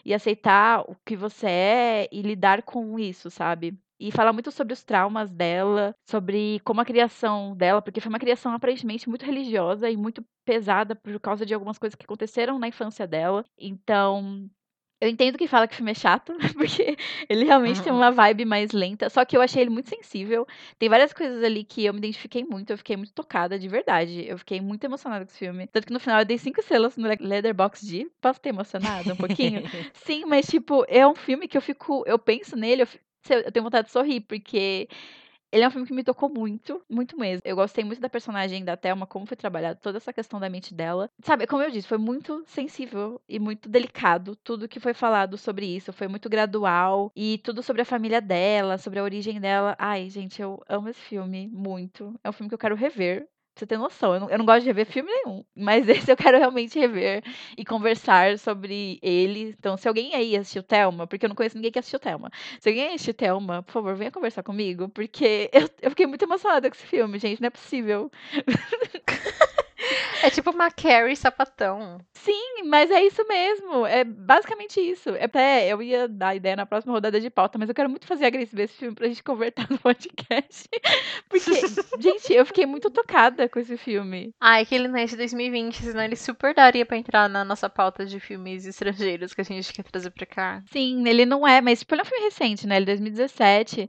e aceitar o que você é e lidar com isso, sabe? E fala muito sobre os traumas dela, sobre como a criação dela, porque foi uma criação aparentemente muito religiosa e muito pesada por causa de algumas coisas que aconteceram na infância dela. Então, eu entendo que fala que o filme é chato, porque ele realmente uhum. tem uma vibe mais lenta, só que eu achei ele muito sensível. Tem várias coisas ali que eu me identifiquei muito, eu fiquei muito tocada, de verdade. Eu fiquei muito emocionada com esse filme. Tanto que no final eu dei cinco selos no Letterboxd. Posso ter emocionado um pouquinho? Sim, mas tipo, é um filme que eu fico, eu penso nele, eu fico, eu tenho vontade de sorrir, porque ele é um filme que me tocou muito, muito mesmo. Eu gostei muito da personagem da Thelma, como foi trabalhado, toda essa questão da mente dela. Sabe, como eu disse, foi muito sensível e muito delicado tudo que foi falado sobre isso. Foi muito gradual e tudo sobre a família dela, sobre a origem dela. Ai, gente, eu amo esse filme muito. É um filme que eu quero rever. Pra você ter noção, eu não, eu não gosto de rever filme nenhum, mas esse eu quero realmente rever e conversar sobre ele. Então, se alguém aí assistiu Thelma, porque eu não conheço ninguém que assistiu Thelma, se alguém assistiu Thelma, por favor, venha conversar comigo, porque eu, eu fiquei muito emocionada com esse filme, gente, não é possível. É tipo uma Carrie sapatão. Sim, mas é isso mesmo. É basicamente isso. Até eu ia dar ideia na próxima rodada de pauta, mas eu quero muito fazer a Grace ver esse filme pra gente conversar no podcast. Porque, gente, eu fiquei muito tocada com esse filme. Ah, é que ele não é de dois mil e vinte, senão ele super daria pra entrar na nossa pauta de filmes estrangeiros que a gente quer trazer pra cá. Sim, ele não é, mas tipo, ele é um filme recente, né? Ele é dois mil e dezessete.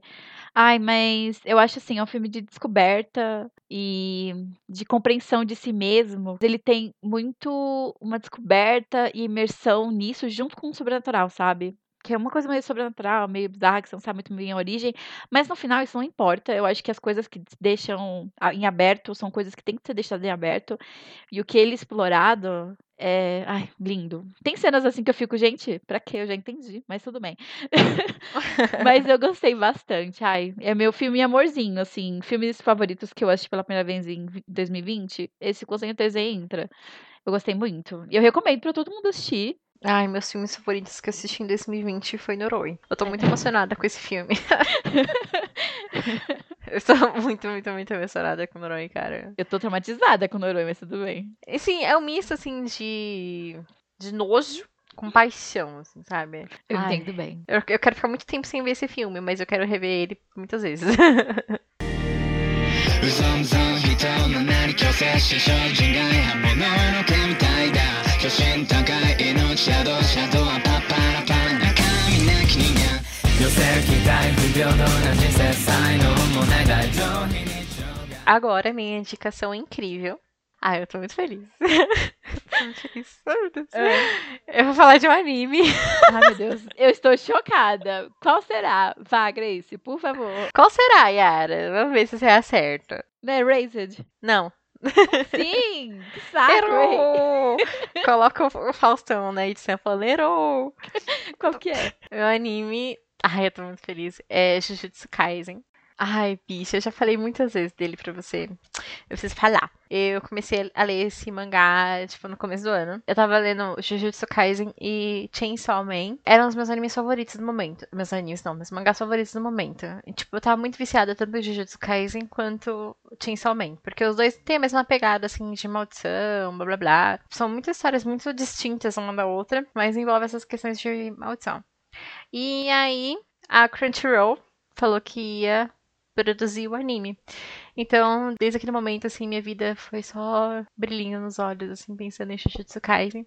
Ai, mas eu acho assim, é um filme de descoberta e de compreensão de si mesmo. Ele tem muito uma descoberta e imersão nisso junto com o sobrenatural, sabe? Que é uma coisa meio sobrenatural, meio bizarra, que você não sabe muito bem a origem. Mas no final isso não importa. Eu acho que as coisas que deixam em aberto são coisas que tem que ser deixadas em aberto. E o que ele explorado é... Ai, lindo. Tem cenas assim que eu fico, gente, pra quê? Eu já entendi, mas tudo bem. Mas eu gostei bastante. Ai, é meu filme amorzinho, assim. Filmes favoritos que eu assisti pela primeira vez em dois mil e vinte. Esse com certeza entra. Eu gostei muito. E eu recomendo pra todo mundo assistir. Ai, meus filmes favoritos que eu assisti em dois mil e vinte foi Noroi. Eu tô muito emocionada com esse filme. Eu tô muito, muito, muito emocionada com Noroi, cara. Eu tô traumatizada com Noroi, mas tudo bem. E, sim, é um misto, assim, de... de nojo com paixão, assim, sabe? Eu Ai, entendo bem. Eu, eu quero ficar muito tempo sem ver esse filme, mas eu quero rever ele muitas vezes. Agora minha indicação é incrível. Ah, eu tô muito feliz. Tô muito feliz. É. Eu vou falar de um anime. Ai, meu Deus. Eu estou chocada. Qual será? Vá, Grace, por favor. Qual será, Yara? Vamos ver se você acerta. Não é Raised? Não. Sim, que saco. Coloca o Faustão na edição falando Errou. Qual que é? Meu anime, ai, eu tô muito feliz, é Jujutsu Kaisen. Ai, bicha, eu já falei muitas vezes dele pra você. Eu preciso falar. Eu comecei a ler esse mangá, tipo, no começo do ano. Eu tava lendo Jujutsu Kaisen e Chainsaw Man. Eram os meus animes favoritos do momento. Meus animes, não. Meus mangás favoritos do momento. E, tipo, eu tava muito viciada tanto em Jujutsu Kaisen quanto Chainsaw Man. Porque os dois têm a mesma pegada, assim, de maldição, blá, blá, blá. São muitas histórias muito distintas uma da outra, mas envolve essas questões de maldição. E aí, a Crunchyroll falou que ia produzir o anime. Então, desde aquele momento, assim, minha vida foi só brilhinho nos olhos, assim, pensando em Jujutsu Kaisen.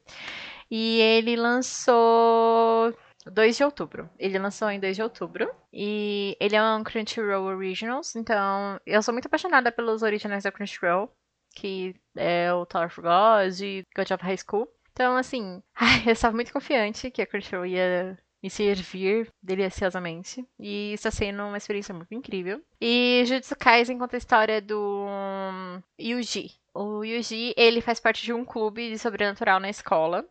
E ele lançou dois de outubro. Ele lançou em dois de outubro. E ele é um Crunchyroll Originals. Então, eu sou muito apaixonada pelos originais da Crunchyroll, que é o Tower of God e God of High School. Então, assim, ai, eu estava muito confiante que a Crunchyroll ia me servir deliciosamente. E está sendo uma experiência muito incrível. E Jujutsu Kaisen conta a história do Yuji. O Yuji, ele faz parte de um clube de sobrenatural na escola.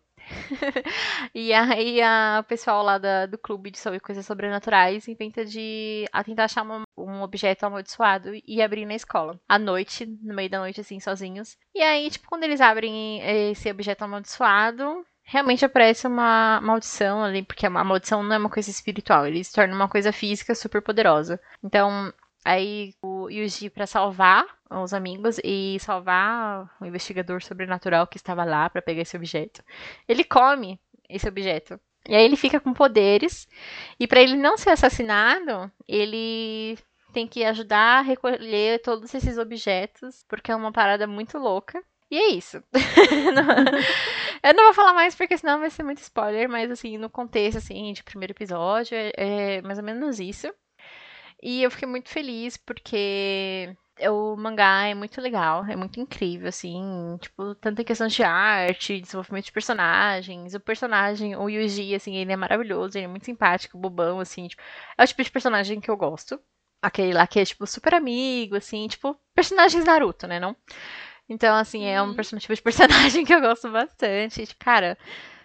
E aí a, o pessoal lá da, do clube de sobre coisas sobrenaturais inventa de a tentar achar uma, um objeto amaldiçoado e abrir na escola. À noite, no meio da noite, assim, sozinhos. E aí, tipo, quando eles abrem esse objeto amaldiçoado, realmente aparece uma maldição ali, porque a maldição não é uma coisa espiritual, ele se torna uma coisa física super poderosa. Então, aí o Yuji, pra salvar os amigos e salvar o investigador sobrenatural que estava lá pra pegar esse objeto, ele come esse objeto. E aí ele fica com poderes, e pra ele não ser assassinado, ele tem que ajudar a recolher todos esses objetos, porque é uma parada muito louca. E é isso. Eu não vou falar mais, porque senão vai ser muito spoiler, mas assim, no contexto, assim, de primeiro episódio, é, é mais ou menos isso. E eu fiquei muito feliz, porque o mangá é muito legal, é muito incrível, assim, tipo, tanto em questão de arte, desenvolvimento de personagens, o personagem, o Yuji, assim, ele é maravilhoso, ele é muito simpático, bobão, assim, tipo, é o tipo de personagem que eu gosto, aquele lá que é, tipo, super amigo, assim, tipo, personagens Naruto, né, não? Então, assim, é um tipo de personagem que eu gosto bastante. Tipo, cara,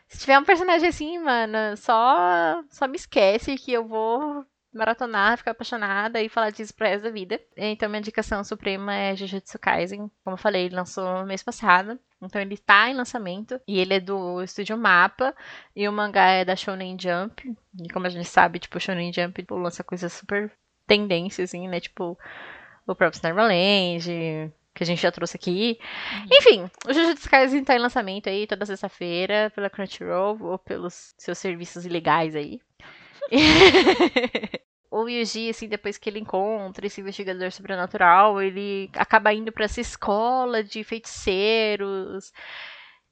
se tiver um personagem assim, mano, só, só me esquece que eu vou maratonar, ficar apaixonada e falar disso pro resto da vida. Então, minha indicação suprema é Jujutsu Kaisen. Como eu falei, ele lançou no mês passado. Então, ele tá em lançamento. E ele é do estúdio MAPPA. E o mangá é da Shonen Jump. E como a gente sabe, tipo, Shonen Jump tipo, lança coisas super tendência, assim, né? Tipo, o próprio Snarvalange, que a gente já trouxe aqui. Uhum. Enfim, o Jujutsu Kaisen tá em lançamento aí toda sexta-feira pela Crunchyroll ou pelos seus serviços ilegais aí. O Yuji, assim, depois que ele encontra esse investigador sobrenatural, ele acaba indo pra essa escola de feiticeiros.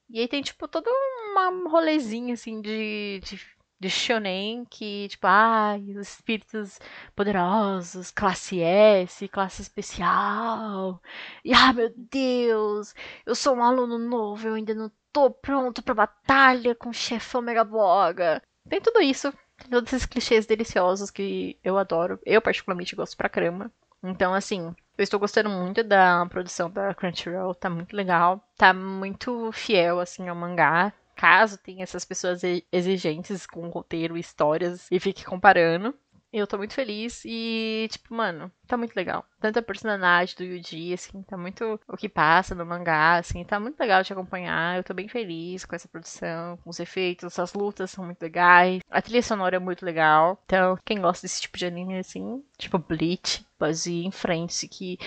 E aí tem, tipo, todo um rolezinho, assim, de... de... de shonen, que tipo, ah, os espíritos poderosos, classe S, classe especial, e ah, meu Deus, eu sou um aluno novo, eu ainda não tô pronto pra batalha com o chefão megaboga. Tem tudo isso, tem todos esses clichês deliciosos que eu adoro, eu particularmente gosto pra caramba. Então, assim, eu estou gostando muito da produção da Crunchyroll, tá muito legal, tá muito fiel, assim, ao mangá. Caso tenha essas pessoas exigentes com roteiro e histórias e fique comparando, eu tô muito feliz e, tipo, mano, tá muito legal. Tanto a personalidade do Yuji, assim, tá muito o que passa no mangá, assim, tá muito legal de acompanhar. Eu tô bem feliz com essa produção, com os efeitos, as lutas são muito legais, a trilha sonora é muito legal. Então, quem gosta desse tipo de anime, assim, tipo Bleach, pode ir em frente que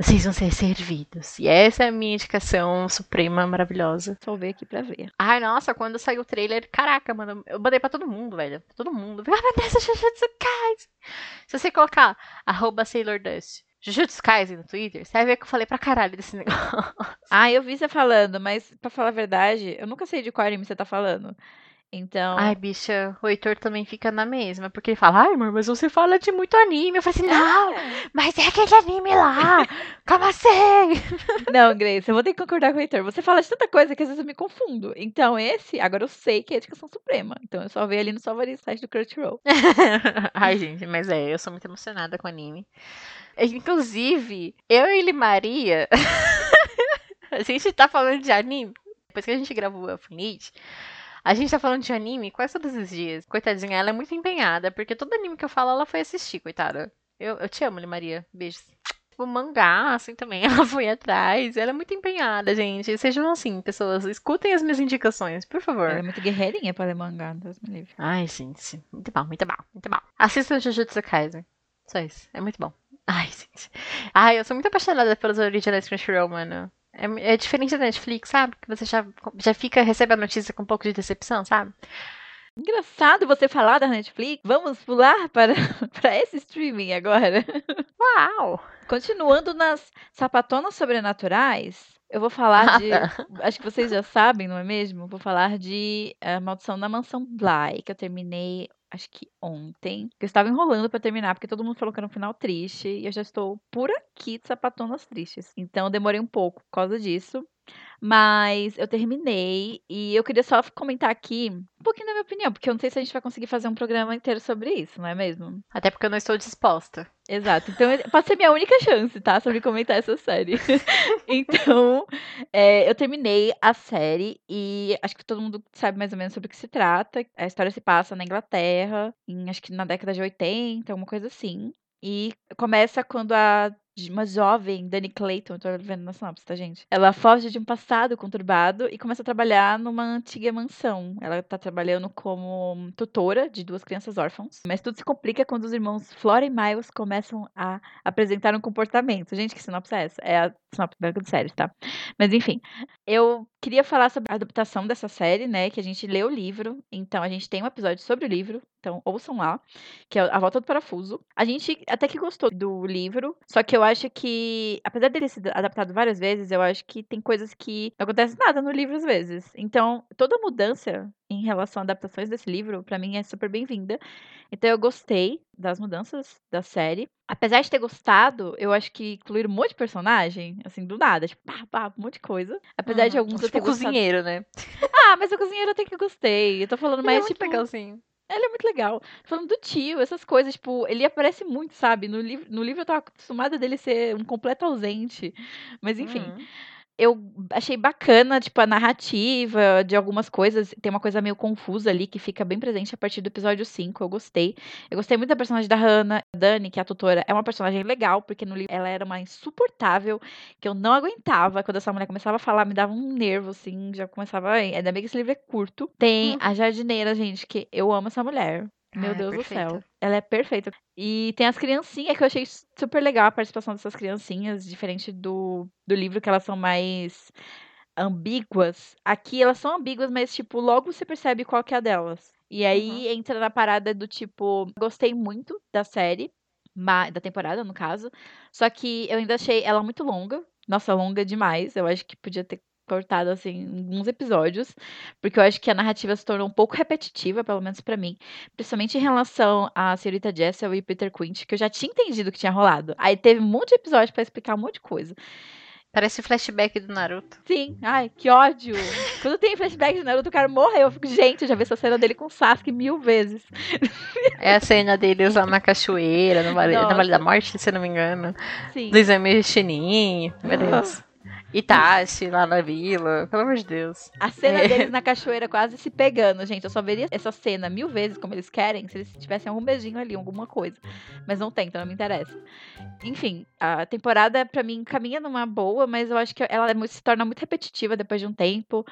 vocês vão ser servidos. E essa é a minha indicação suprema, maravilhosa. Vou ver aqui pra ver. Ai, nossa, quando saiu o trailer, caraca, mano, eu mandei pra todo mundo, velho. Pra todo mundo. Ah, meu Deus, Jujutsu Kaisen. Se você colocar arroba SailorDust, Jujutsu Kaisen no Twitter, você vai ver que eu falei pra caralho desse negócio. Ah, eu vi você falando, mas pra falar a verdade, eu nunca sei de qual anime você tá falando. Então... Ai, bicha, o Heitor também fica na mesma, porque ele fala, ai, amor, mas você fala de muito anime. Eu falei assim, não, mas é aquele anime lá, como assim? Não, Grace, eu vou ter que concordar com o Heitor. Você fala de tanta coisa que às vezes eu me confundo. Então esse, agora eu sei que é a indicação suprema. Então eu só vi ali no Salvaria site do Crunchyroll. Ai, gente, mas é, eu sou muito emocionada com anime. Inclusive, eu e Limaria, a gente tá falando de anime. Depois que a gente gravou o Elfinite, a gente tá falando de anime quase todos os dias. Coitadinha, ela é muito empenhada, porque todo anime que eu falo, ela foi assistir, coitada. Eu, eu te amo, Limaria. Beijos. O mangá, assim, também, ela foi atrás. Ela é muito empenhada, gente. Sejam assim, pessoas, escutem as minhas indicações, por favor. Ela é muito guerreirinha pra ler mangá, Deus me livre. Ai, gente, muito bom, muito bom, muito bom. Assistam Jujutsu Kaisen. Só isso, é muito bom. Ai, gente. Ai, eu sou muito apaixonada pelas originais Crunchyroll, mano. É diferente da Netflix, sabe? Que você já, já fica, recebe a notícia com um pouco de decepção, sabe? Engraçado você falar da Netflix. Vamos pular para, para esse streaming agora. Uau! Continuando nas sapatonas sobrenaturais, eu vou falar de... acho que vocês já sabem, não é mesmo? Vou falar de A Maldição da Mansão Bly, que eu terminei... acho que ontem, que eu estava enrolando pra terminar, porque todo mundo falou que era um final triste, e eu já estou por aqui de sapatonas tristes. Então, eu demorei um pouco por causa disso. Mas eu terminei e eu queria só comentar aqui um pouquinho da minha opinião, porque eu não sei se a gente vai conseguir fazer um programa inteiro sobre isso, não é mesmo? Até porque eu não estou disposta. Exato, então pode ser minha única chance, tá? Sobre comentar essa série. Então, é, eu terminei a série e acho que todo mundo sabe mais ou menos sobre o que se trata. A história se passa na Inglaterra, em, acho que na década de oitenta, alguma coisa assim. E começa quando a uma jovem, Dani Clayton, eu tô vendo na sinopse, tá, gente? Ela foge de um passado conturbado e começa a trabalhar numa antiga mansão. Ela tá trabalhando como tutora de duas crianças órfãos. Mas tudo se complica quando os irmãos Flora e Miles começam a apresentar um comportamento. Gente, que sinopse é essa? É a sinopse branca de séries, tá? Mas enfim, eu queria falar sobre a adaptação dessa série, né? Que a gente lê o livro, então a gente tem um episódio sobre o livro. Então, ouçam lá, que é A Volta do Parafuso. A gente até que gostou do livro, só que eu acho que, apesar dele ser adaptado várias vezes, eu acho que tem coisas que não acontece nada no livro às vezes. Então, toda mudança em relação a adaptações desse livro, pra mim, é super bem-vinda. Então, eu gostei das mudanças da série. Apesar de ter gostado, eu acho que incluíram um monte de personagem, assim, do nada. Tipo, pá, pá, um monte de coisa. Apesar hum, de alguns eu ter gostado. Tipo cozinheiro, né? Ah, mas o cozinheiro até que eu gostei. Eu tô falando mais, é tipo... legalzinho. Ele é muito legal. Falando do tio, essas coisas, tipo, ele aparece muito, sabe? No, li- no livro eu tava acostumada dele ser um completo ausente. Mas, enfim. Uhum. Eu achei bacana, tipo, a narrativa de algumas coisas. Tem uma coisa meio confusa ali, que fica bem presente a partir do episódio cinco. Eu gostei. Eu gostei muito da personagem da Hannah. A Dani, que é a tutora, é uma personagem legal, porque no livro ela era uma insuportável, que eu não aguentava. Quando essa mulher começava a falar, me dava um nervo, assim. Já começava... Ainda bem que esse livro é curto. Tem hum. a jardineira, gente, que eu amo essa mulher. Meu ah, Deus é do céu. Ela é perfeita. E tem as criancinhas, que eu achei super legal a participação dessas criancinhas, diferente do, do livro, que elas são mais ambíguas. Aqui elas são ambíguas, mas, tipo, logo você percebe qual que é a delas. E aí uhum. entra na parada do, tipo, gostei muito da série, da temporada, no caso. Só que eu ainda achei ela muito longa. Nossa, longa demais. Eu acho que podia ter cortado, assim, alguns episódios, porque eu acho que a narrativa se tornou um pouco repetitiva, pelo menos pra mim, principalmente em relação a Senhorita Jessel e Peter Quint, que eu já tinha entendido o que tinha rolado. Aí teve um monte de episódio pra explicar um monte de coisa. Parece flashback do Naruto. Sim, ai, que ódio. Quando tem flashback do Naruto, o cara morreu. Eu fico, gente, eu já vi essa cena dele com o Sasuke mil vezes. É a cena deles lá na cachoeira, no Vale, no Vale da Morte, se eu não me engano. Sim. Do exame Chunin, meu Deus. Itachi, lá na vila, pelo amor de Deus. A cena é. deles na cachoeira quase se pegando, gente. Eu só veria essa cena mil vezes, como eles querem, se eles tivessem algum beijinho ali, alguma coisa. Mas não tem, então não me interessa. Enfim, a temporada, pra mim, caminha numa boa, mas eu acho que ela se torna muito repetitiva depois de um tempo.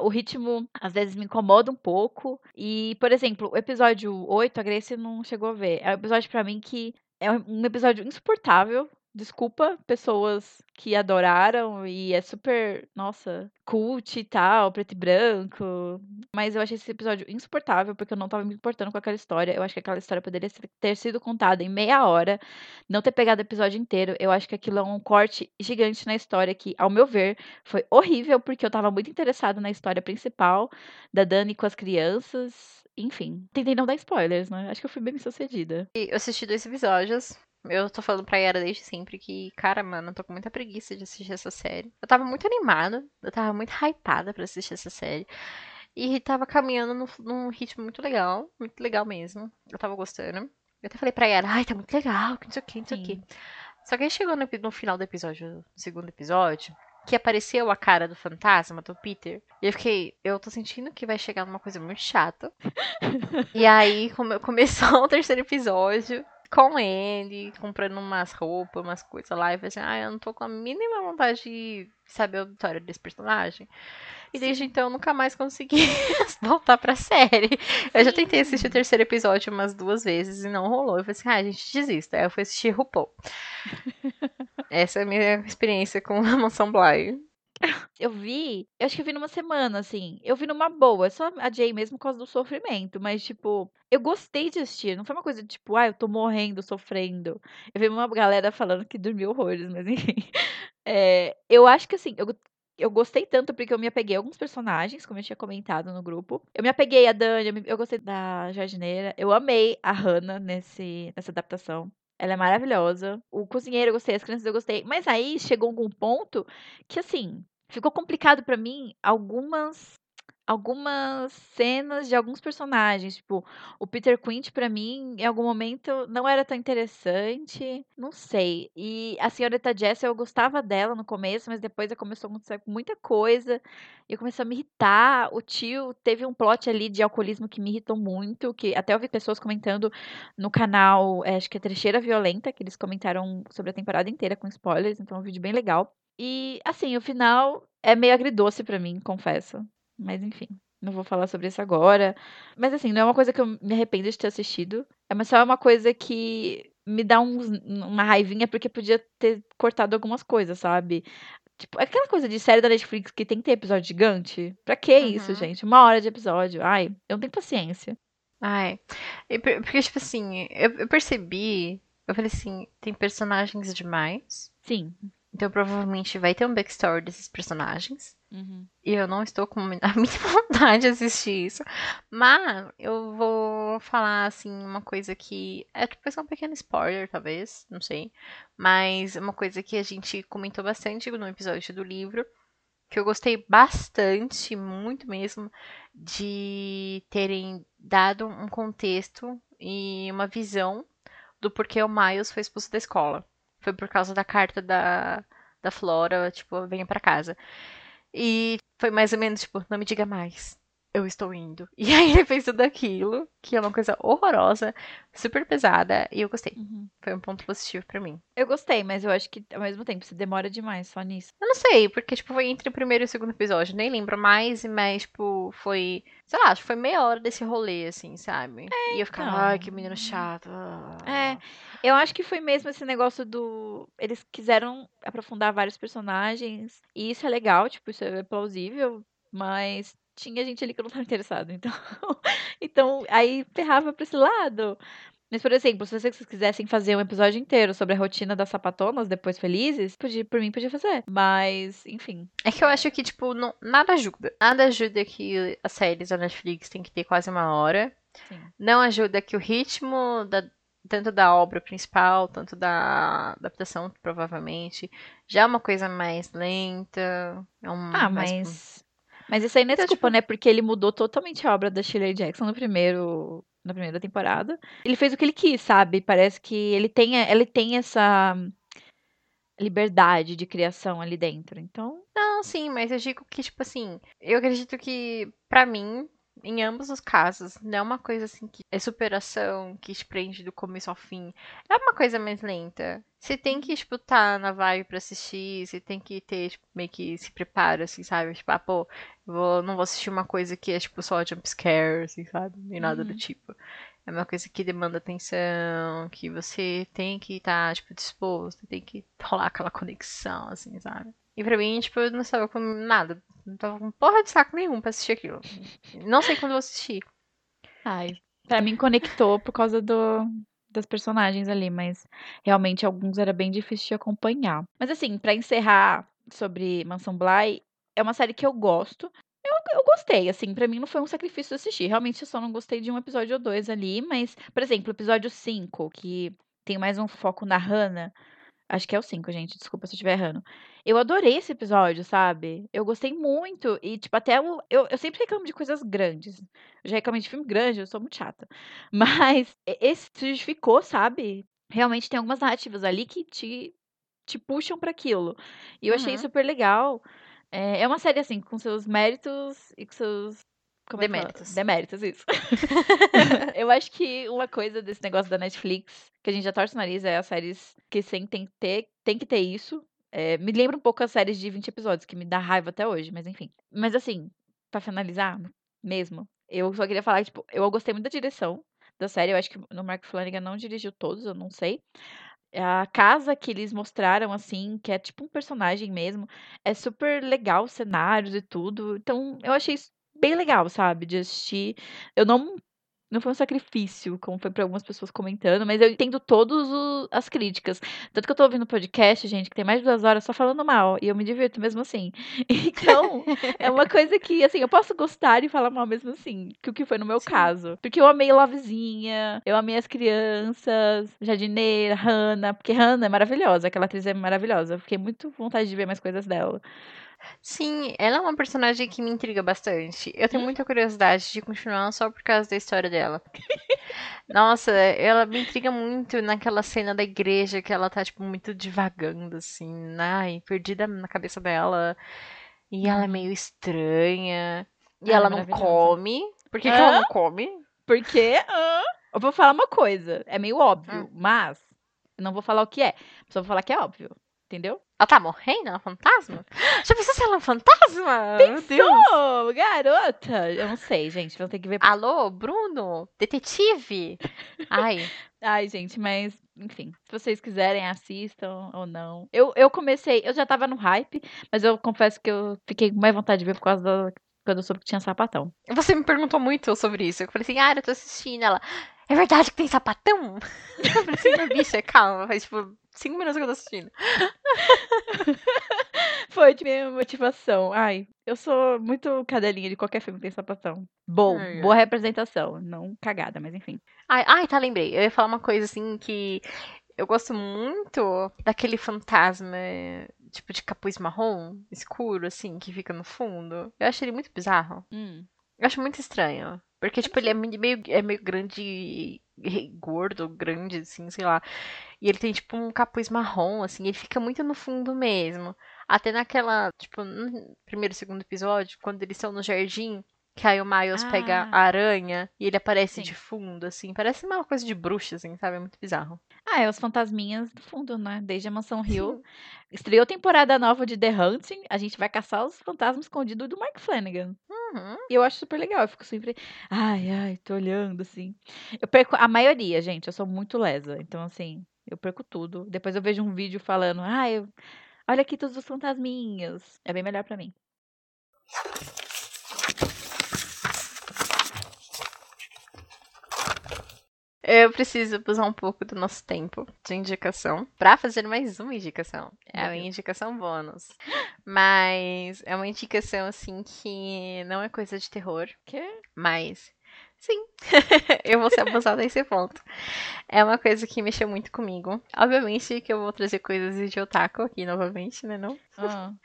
O ritmo, às vezes, me incomoda um pouco. E, por exemplo, o episódio oito, a Grace não chegou a ver. É um episódio, pra mim, que é um episódio insuportável. Desculpa, pessoas que adoraram e é super, nossa, cult e tal, preto e branco. Mas eu achei esse episódio insuportável, porque eu não tava me importando com aquela história. Eu acho que aquela história poderia ter sido contada em meia hora, não ter pegado o episódio inteiro. Eu acho que aquilo é um corte gigante na história que, ao meu ver, foi horrível, porque eu tava muito interessada na história principal da Dani com as crianças. Enfim, tentei não dar spoilers, né? Acho que eu fui bem bem sucedida. Eu assisti dois episódios. Eu tô falando pra Yara desde sempre que, cara, mano, eu tô com muita preguiça de assistir essa série. Eu tava muito animada, eu tava muito hypada pra assistir essa série. E tava caminhando num, num ritmo muito legal, muito legal mesmo. Eu tava gostando. Eu até falei pra Yara, ai, tá muito legal, que não sei o que, não sei o que. Só que aí chegou no, no final do episódio, no segundo episódio, que apareceu a cara do fantasma, do Peter. E eu fiquei, eu tô sentindo que vai chegar numa coisa muito chata. E aí come, começou o terceiro episódio. Com ele, comprando umas roupas, umas coisas lá, e falei assim, ah, eu não tô com a mínima vontade de saber a história desse personagem. E desde Sim. então eu nunca mais consegui voltar pra série. Sim. Eu já tentei assistir o terceiro episódio umas duas vezes e não rolou. Eu falei assim, ah, a gente desista. Aí eu fui assistir RuPaul. Essa é a minha experiência com a Mansão Bly. Eu vi, eu acho que eu vi numa semana, assim. Eu vi numa boa, só adiei mesmo por causa do sofrimento. Mas, tipo, eu gostei de assistir. Não foi uma coisa de, tipo, ah, eu tô morrendo, sofrendo. Eu vi uma galera falando que dormiu horrores, mas enfim. É, eu acho que, assim, eu, eu gostei tanto porque eu me apeguei a alguns personagens, como eu tinha comentado no grupo. Eu me apeguei a Dani, eu, me, eu gostei da jardineira. Eu amei a Hannah nesse, nessa adaptação. Ela é maravilhosa. O cozinheiro eu gostei, as crianças eu gostei. Mas aí chegou algum ponto que, assim, ficou complicado pra mim algumas, algumas cenas de alguns personagens. Tipo, o Peter Quint, pra mim, em algum momento, não era tão interessante. Não sei. E a senhorita Jessel, eu gostava dela no começo, mas depois ela começou a acontecer muita coisa. E eu comecei a me irritar. O tio teve um plot ali de alcoolismo que me irritou muito. Que até eu vi pessoas comentando no canal, é, acho que é Trecheira Violenta, que eles comentaram sobre a temporada inteira com spoilers. Então é um vídeo bem legal. E, assim, o final é meio agridoce pra mim, confesso. Mas, enfim, não vou falar sobre isso agora. Mas, assim, não é uma coisa que eu me arrependo de ter assistido. É, mas só é uma coisa que me dá um, uma raivinha, porque podia ter cortado algumas coisas, sabe? Tipo, aquela coisa de série da Netflix que tem que ter episódio gigante. Pra que uhum. isso, gente? Uma hora de episódio. Ai, eu não tenho paciência. Ai, porque, tipo assim, eu, eu percebi... Eu falei assim, tem personagens demais. Sim. Então, provavelmente, vai ter um backstory desses personagens. Uhum. E eu não estou com a mínima vontade de assistir isso. Mas eu vou falar, assim, uma coisa que... É, tipo, é um pequeno spoiler, talvez. Não sei. Mas uma coisa que a gente comentou bastante no episódio do livro. Que eu gostei bastante, muito mesmo, de terem dado um contexto e uma visão do porquê o Miles foi expulso da escola. Foi por causa da carta da, da Flora, tipo, venha pra casa. E foi mais ou menos, tipo, não me diga mais, eu estou indo. E aí ele fez tudo aquilo, que é uma coisa horrorosa, super pesada, e eu gostei. Uhum. Foi um ponto positivo pra mim. Eu gostei, mas eu acho que, ao mesmo tempo, você demora demais só nisso. Eu não sei, porque, tipo, foi entre o primeiro e o segundo episódio, nem lembro mais, mas, tipo, foi... Sei lá, acho que foi meia hora desse rolê, assim, sabe? É, e eu ficava, então... ai, que menino chato. É, eu acho que foi mesmo esse negócio do... Eles quiseram aprofundar vários personagens, e isso é legal, tipo, isso é plausível, mas tinha gente ali que eu não estava interessado, então... então, aí ferrava pra esse lado. Mas, por exemplo, se vocês quisessem fazer um episódio inteiro sobre a rotina das sapatonas depois felizes, podia, por mim podia fazer. Mas, enfim. É que eu acho que, tipo, não, nada ajuda. Nada ajuda que as séries da Netflix tem que ter quase uma hora. Sim. Não ajuda que o ritmo, da, tanto da obra principal, tanto da adaptação, provavelmente, já é uma coisa mais lenta. É um, ah, mais mas... Mas isso aí não é então, desculpa, tipo... né? Porque ele mudou totalmente a obra da Shirley Jackson no primeiro... na primeira temporada, ele fez o que ele quis, sabe? Parece que ele tem, ele tem essa liberdade de criação ali dentro, então... Não, sim, mas eu digo que, tipo assim, eu acredito que, pra mim, em ambos os casos, não é uma coisa assim que é superação, que te prende do começo ao fim. É uma coisa mais lenta. Você tem que, tipo, tá na vibe pra assistir, você tem que ter, tipo, meio que se preparo, assim, sabe? Tipo, ah, pô, vou, não vou assistir uma coisa que é, tipo, só jumpscare, assim, sabe? E nada uhum. do tipo. É uma coisa que demanda atenção, que você tem que estar, tá, tipo, disposto, tem que rolar aquela conexão, assim, sabe? E pra mim, tipo, eu não estava com nada. Não tava com porra de saco nenhum pra assistir aquilo. Não sei quando eu assisti. Ai, pra mim conectou por causa do, das personagens ali, mas realmente alguns era bem difícil de acompanhar. Mas assim, pra encerrar sobre Mansão Bly, é uma série que eu gosto. Eu, eu gostei, assim, pra mim não foi um sacrifício assistir. Realmente eu só não gostei de um episódio ou dois ali, mas, por exemplo, o episódio cinco, que tem mais um foco na Hannah. Acho que é o cinco, gente. Desculpa se eu estiver errando. Eu adorei esse episódio, sabe? Eu gostei muito. E, tipo, até... Eu, eu, eu sempre reclamo de coisas grandes. Eu já reclamei de filme grande, eu sou muito chata. Mas esse se justificou, sabe? Realmente tem algumas narrativas ali que te, te puxam pra aquilo. E eu uhum. achei super legal. É, é uma série, assim, com seus méritos e com seus... Como Deméritos. É Deméritos, isso. Eu acho que uma coisa desse negócio da Netflix, que a gente já torce o nariz, é as séries que sem tem que ter, tem que ter isso. É, me lembra um pouco as séries de vinte episódios, que me dá raiva até hoje, mas enfim. Mas assim, pra finalizar mesmo, eu só queria falar, tipo, eu gostei muito da direção da série. Eu acho que o Mark Flanagan não dirigiu todos, eu não sei. A casa que eles mostraram, assim, que é tipo um personagem mesmo, é super legal, cenários e tudo. Então, eu achei isso bem legal, sabe, de assistir. Eu não, não foi um sacrifício, como foi pra algumas pessoas comentando, mas eu entendo todas as críticas. Tanto que eu tô ouvindo podcast, gente, que tem mais de duas horas só falando mal, e eu me divirto mesmo assim. Então, é uma coisa que, assim, eu posso gostar e falar mal mesmo assim, que o que foi no meu Sim. caso. Porque eu amei Lovezinha, eu amei as crianças, Jardineira, Hannah, porque Hannah é maravilhosa, aquela atriz é maravilhosa. Eu fiquei muito com vontade de ver mais coisas dela. Sim, ela é uma personagem que me intriga bastante. Eu tenho muita curiosidade de continuar só por causa da história dela. Nossa, ela me intriga muito naquela cena da igreja que ela tá, tipo, muito divagando, assim, ai, perdida na cabeça dela. E ela é meio estranha. E ah, ela não come. Por que, ah? que ela não come? Porque, ah, eu vou falar uma coisa, é meio óbvio, ah. mas eu não vou falar o que é, só vou falar que é óbvio. Entendeu? Ela tá morrendo? Ela é um fantasma? Já pensou se ela é um fantasma? Pensou, garota! Eu não sei, gente. Vamos ter que ver. Alô, Bruno? Detetive? Ai. Ai, gente, mas... Enfim. Se vocês quiserem, assistam ou não. Eu, eu comecei... Eu já tava no hype, mas eu confesso que eu fiquei com mais vontade de ver por causa da... Quando eu soube que tinha sapatão. Você me perguntou muito sobre isso. Eu falei assim, ah, eu tô assistindo. Ela... É verdade que tem sapatão? Eu falei assim, bicha, calma. Faz, tipo... Cinco minutos que eu tô assistindo. Foi de minha motivação. Ai, eu sou muito cadelinha de qualquer filme que tem sapatão. Bom, ai, boa representação. Não cagada, mas enfim. Ai, ai, tá, lembrei. Eu ia falar uma coisa assim que... Eu gosto muito daquele fantasma, tipo, de capuz marrom, escuro, assim, que fica no fundo. Eu acho ele muito bizarro. Hum. Eu acho muito estranho. Porque, tipo, ele é meio, é meio grande e gordo, grande, assim, sei lá. E ele tem, tipo, um capuz marrom, assim. Ele fica muito no fundo mesmo. Até naquela, tipo, no primeiro e segundo episódio, quando eles estão no jardim, que aí o Miles ah. pega a aranha e ele aparece Sim. de fundo, assim. Parece uma coisa de bruxa, assim, sabe? É muito bizarro. Ah, é os fantasminhas do fundo, né? Desde a Mansão Hill. Estreou temporada nova de The Hunting. A gente vai caçar os fantasmas escondidos do Mike Flanagan. Uhum. E eu acho super legal. Eu fico sempre... Ai, ai, tô olhando, assim. Eu perco a maioria, gente. Eu sou muito lesa. Então, assim, eu perco tudo. Depois eu vejo um vídeo falando... Ai, eu... olha aqui todos os fantasminhas. É bem melhor pra mim. Eu preciso usar um pouco do nosso tempo de indicação pra fazer mais uma indicação. É uma indicação bônus. Mas é uma indicação, assim, que não é coisa de terror. Que? Mas, sim. Eu vou ser abusada nesse ponto. É uma coisa que mexeu muito comigo. Obviamente que eu vou trazer coisas de otaku aqui novamente, né, não? Uhum.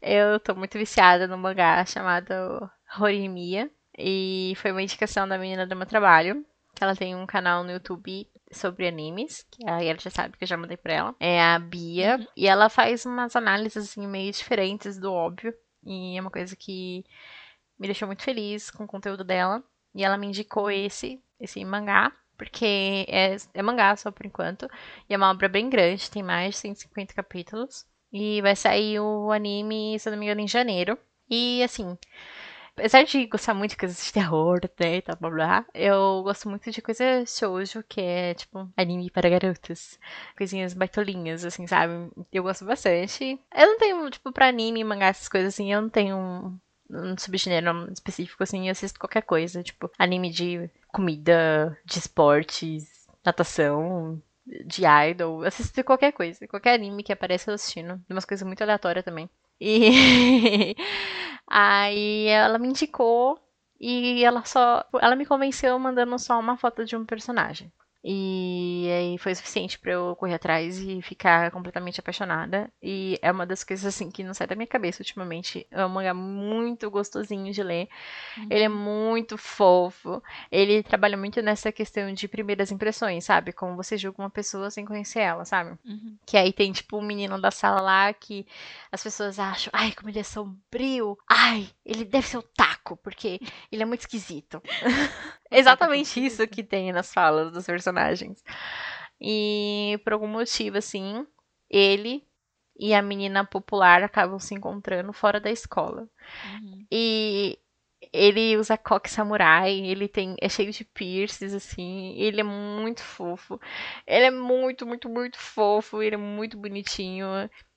Eu tô muito viciada num mangá chamado Horimiya. E foi uma indicação da menina do meu trabalho. Ela tem um canal no YouTube sobre animes, que aí ela já sabe que eu já mandei pra ela. É a Bia. Uhum. E ela faz umas análises, assim, meio diferentes do óbvio. E é uma coisa que me deixou muito feliz com o conteúdo dela. E ela me indicou esse, esse mangá, porque é, é mangá só por enquanto. E é uma obra bem grande, tem mais de cento e cinquenta capítulos. E vai sair o anime, se eu não me engano, em janeiro. E, assim... Apesar de gostar muito de coisas de terror, né, tá, blá, blá, eu gosto muito de coisa shoujo, que é, tipo, anime para garotas. Coisinhas baitolinhas, assim, sabe? Eu gosto bastante. Eu não tenho, tipo, pra anime, mangá, essas coisas, assim, eu não tenho um, um subgênero específico, assim, eu assisto qualquer coisa, tipo, anime de comida, de esportes, natação, de idol, eu assisto qualquer coisa, qualquer anime que aparece eu assistindo, umas coisas muito aleatórias também. E aí ela me indicou e ela só, ela me convenceu mandando só uma foto de um personagem. E aí foi suficiente pra eu correr atrás e ficar completamente apaixonada. E é uma das coisas, assim, que não sai da minha cabeça ultimamente. É um mangá muito gostosinho de ler. Uhum. Ele é muito fofo. Ele trabalha muito nessa questão de primeiras impressões, sabe? Como você julga uma pessoa sem conhecer ela, sabe? Uhum. Que aí tem, tipo, um menino da sala lá que as pessoas acham... Ai, como ele é sombrio. Ai, ele deve ser otaku, porque ele é muito esquisito. Exatamente isso que tem nas falas dos personagens. E por algum motivo, assim, ele e a menina popular acabam se encontrando fora da escola. Uhum. E ele usa coque samurai, ele tem, é cheio de piercings, assim, ele é muito fofo. Ele é muito, muito, muito fofo, ele é muito bonitinho.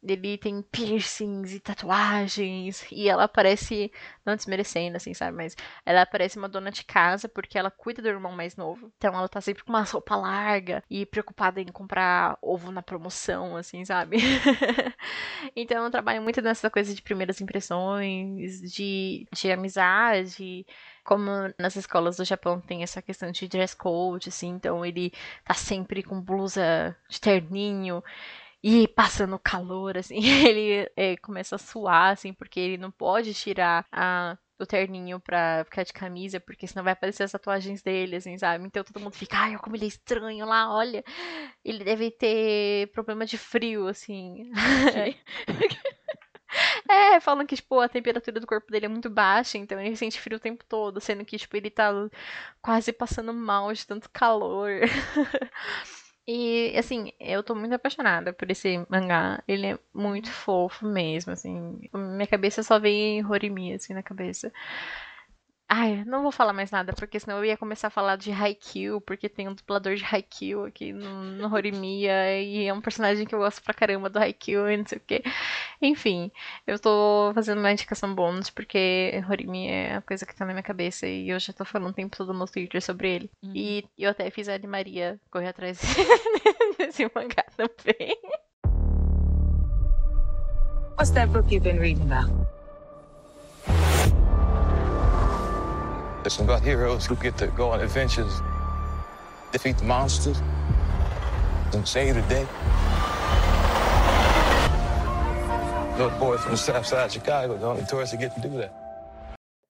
Ele tem piercings e tatuagens. E ela parece, não desmerecendo, assim, sabe? Mas ela parece uma dona de casa, porque ela cuida do irmão mais novo. Então ela tá sempre com uma roupa larga e preocupada em comprar ovo na promoção, assim, sabe? Então eu trabalho muito nessa coisa de primeiras impressões, de, de amizade. Como nas escolas do Japão tem essa questão de dress code, assim. Então ele tá sempre com blusa de terninho. E passando calor, assim, ele é, começa a suar, assim, porque ele não pode tirar a, o terninho pra ficar de camisa, porque senão vai aparecer as tatuagens dele, assim, sabe? Então todo mundo fica, ai, como ele é estranho lá, olha. Ele deve ter problema de frio, assim. É, falam que, tipo, a temperatura do corpo dele é muito baixa, então ele sente frio o tempo todo, sendo que, tipo, ele tá quase passando mal de tanto calor. E, assim, eu tô muito apaixonada por esse mangá, ele é muito fofo mesmo, assim, minha cabeça só vem Horimiya, assim, na cabeça. Ai, não vou falar mais nada, porque senão eu ia começar a falar de Haikyuu, porque tem um dublador de Haikyuu aqui no, no Horimiya, e é um personagem que eu gosto pra caramba do Haikyuu e não sei o quê. Enfim, eu tô fazendo uma indicação bônus, porque Horimiya é a coisa que tá na minha cabeça, e eu já tô falando o tempo todo no Twitter sobre ele. Uhum. E eu até fiz a Ana Maria correr atrás desse mangá também. What's that book you've been reading about? It's about heroes who get to go on adventures, defeat the monsters, and save the day. Those boys from the south side of Chicago, the only tourists who get to do that.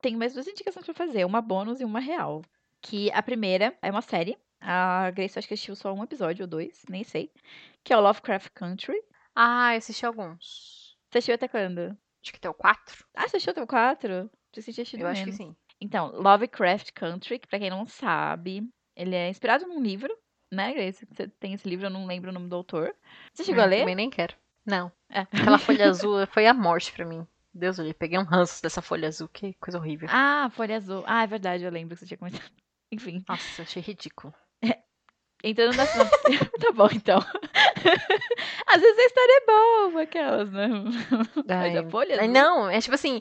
Tenho mais duas indicações pra fazer, uma bônus e uma real. Que a primeira é uma série, a Grace acho que assistiu só um episódio ou dois, nem sei, que é o Lovecraft Country. Ah, eu assisti alguns. Você assistiu até quando? Acho que até o quatro. Ah, você assistiu até o quatro? Você assistiu eu acho menos. Que sim. Então, Lovecraft Country, que pra quem não sabe, ele é inspirado num livro, né, Grace? Você tem esse livro, eu não lembro o nome do autor. Você chegou hum, a ler? Eu também nem quero. Não. É. Aquela folha azul foi a morte pra mim. Deus, eu peguei um ranço dessa folha azul, que coisa horrível. Ah, folha azul. Ah, é verdade, eu lembro que você tinha comentado. Enfim. Nossa, achei ridículo. É. Entrando na sinopse. Tá bom, então. Às vezes a história é boa, aquelas, né? Ai, mas a folha azul... Não, é tipo assim...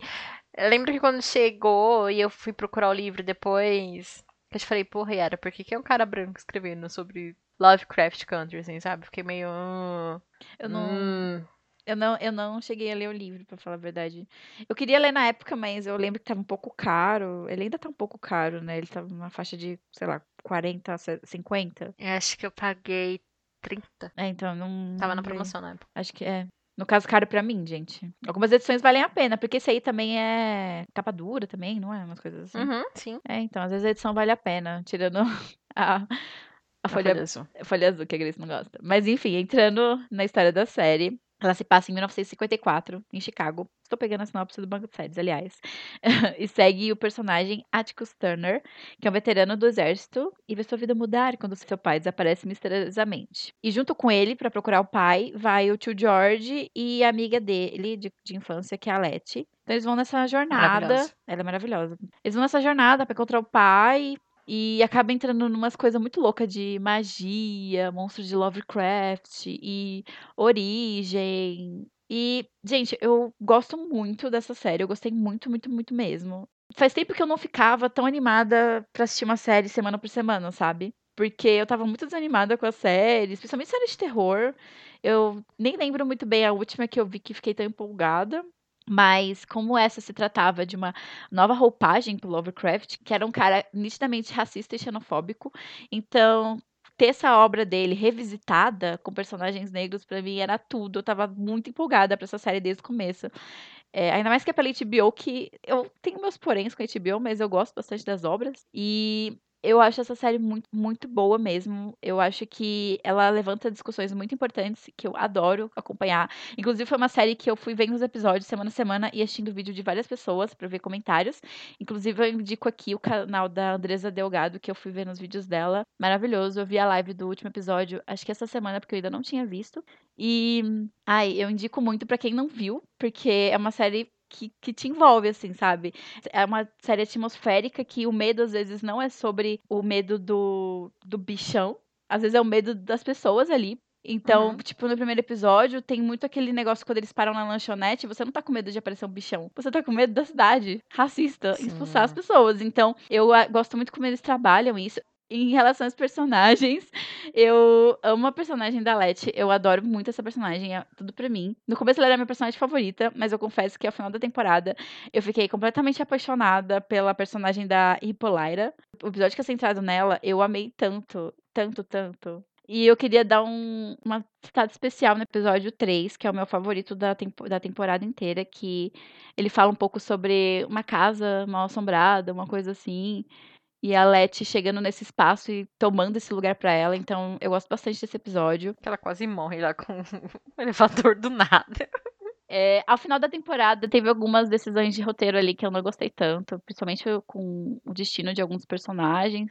Eu lembro que quando chegou e eu fui procurar o livro depois, eu te falei, porra, Yara, por que que é um cara branco escrevendo sobre Lovecraft Country, assim, sabe? Fiquei meio... Uh, eu não... Hum. Eu não, eu não cheguei a ler o livro, pra falar a verdade. Eu queria ler na época, mas eu lembro que tava um pouco caro. Ele ainda tá um pouco caro, né? Ele tava numa faixa de, sei lá, quarenta, cinquenta. Eu acho que eu paguei trinta. É, então não... Tava na promoção na época. Acho que é... No caso, caro pra mim, gente. Algumas edições valem a pena, porque esse aí também é capa dura também, não é? Umas coisas assim. Uhum, sim. É, então, às vezes a edição vale a pena, tirando a, a folha, folha azul. A folha azul, que a Grace não gosta. Mas, enfim, entrando na história da série, ela se passa em mil novecentos e cinquenta e quatro, em Chicago. Estou pegando a sinopse do Banco de Séries, aliás. E segue o personagem Atticus Turner, que é um veterano do exército, e vê sua vida mudar quando seu pai desaparece misteriosamente. E junto com ele, para procurar o pai, vai o tio George e a amiga dele, de, de infância, que é a Letty. Então eles vão nessa jornada... Ela é maravilhosa. Eles vão nessa jornada para encontrar o pai... E acaba entrando numas coisas muito loucas de magia, monstros de Lovecraft e origem. E, gente, eu gosto muito dessa série. Eu gostei muito, muito, muito mesmo. Faz tempo que eu não ficava tão animada pra assistir uma série semana por semana, sabe? Porque eu tava muito desanimada com as séries, principalmente séries de terror. Eu nem lembro muito bem a última que eu vi que fiquei tão empolgada. Mas como essa se tratava de uma nova roupagem pro Lovecraft, que era um cara nitidamente racista e xenofóbico, então ter essa obra dele revisitada com personagens negros pra mim era tudo. Eu tava muito empolgada pra essa série desde o começo. É, ainda mais que é pela H B O, que eu tenho meus poréns com a H B O, mas eu gosto bastante das obras. E... eu acho essa série muito, muito boa mesmo. Eu acho que ela levanta discussões muito importantes que eu adoro acompanhar. Inclusive, foi uma série que eu fui vendo os episódios semana a semana e assistindo vídeo de várias pessoas para ver comentários. Inclusive, eu indico aqui o canal da Andresa Delgado, que eu fui ver nos vídeos dela. Maravilhoso. Eu vi a live do último episódio, acho que essa semana, porque eu ainda não tinha visto. E, ai, eu indico muito para quem não viu, porque é uma série... Que, que te envolve, assim, sabe? É uma série atmosférica que o medo, às vezes, não é sobre o medo do, do bichão. Às vezes é o medo das pessoas ali. Então, uhum. tipo, no primeiro episódio, tem muito aquele negócio quando eles param na lanchonete, você não tá com medo de aparecer um bichão. Você tá com medo da cidade racista, Sim. expulsar as pessoas. Então, eu a, gosto muito como eles trabalham isso. Em relação aos personagens, eu amo a personagem da Letty. Eu adoro muito essa personagem, é tudo pra mim. No começo ela era minha personagem favorita, mas eu confesso que ao final da temporada eu fiquei completamente apaixonada pela personagem da Hippolyta. O episódio que é centrado nela, eu amei tanto, tanto, tanto. E eu queria dar um, uma citada especial no episódio três, que é o meu favorito da, tempo, da temporada inteira, que ele fala um pouco sobre uma casa mal-assombrada, uma coisa assim, e a Letty chegando nesse espaço e tomando esse lugar pra ela, então eu gosto bastante desse episódio. Ela quase morre lá com o elevador do nada. É, ao final da temporada, teve algumas decisões de roteiro ali que eu não gostei tanto, principalmente com o destino de alguns personagens,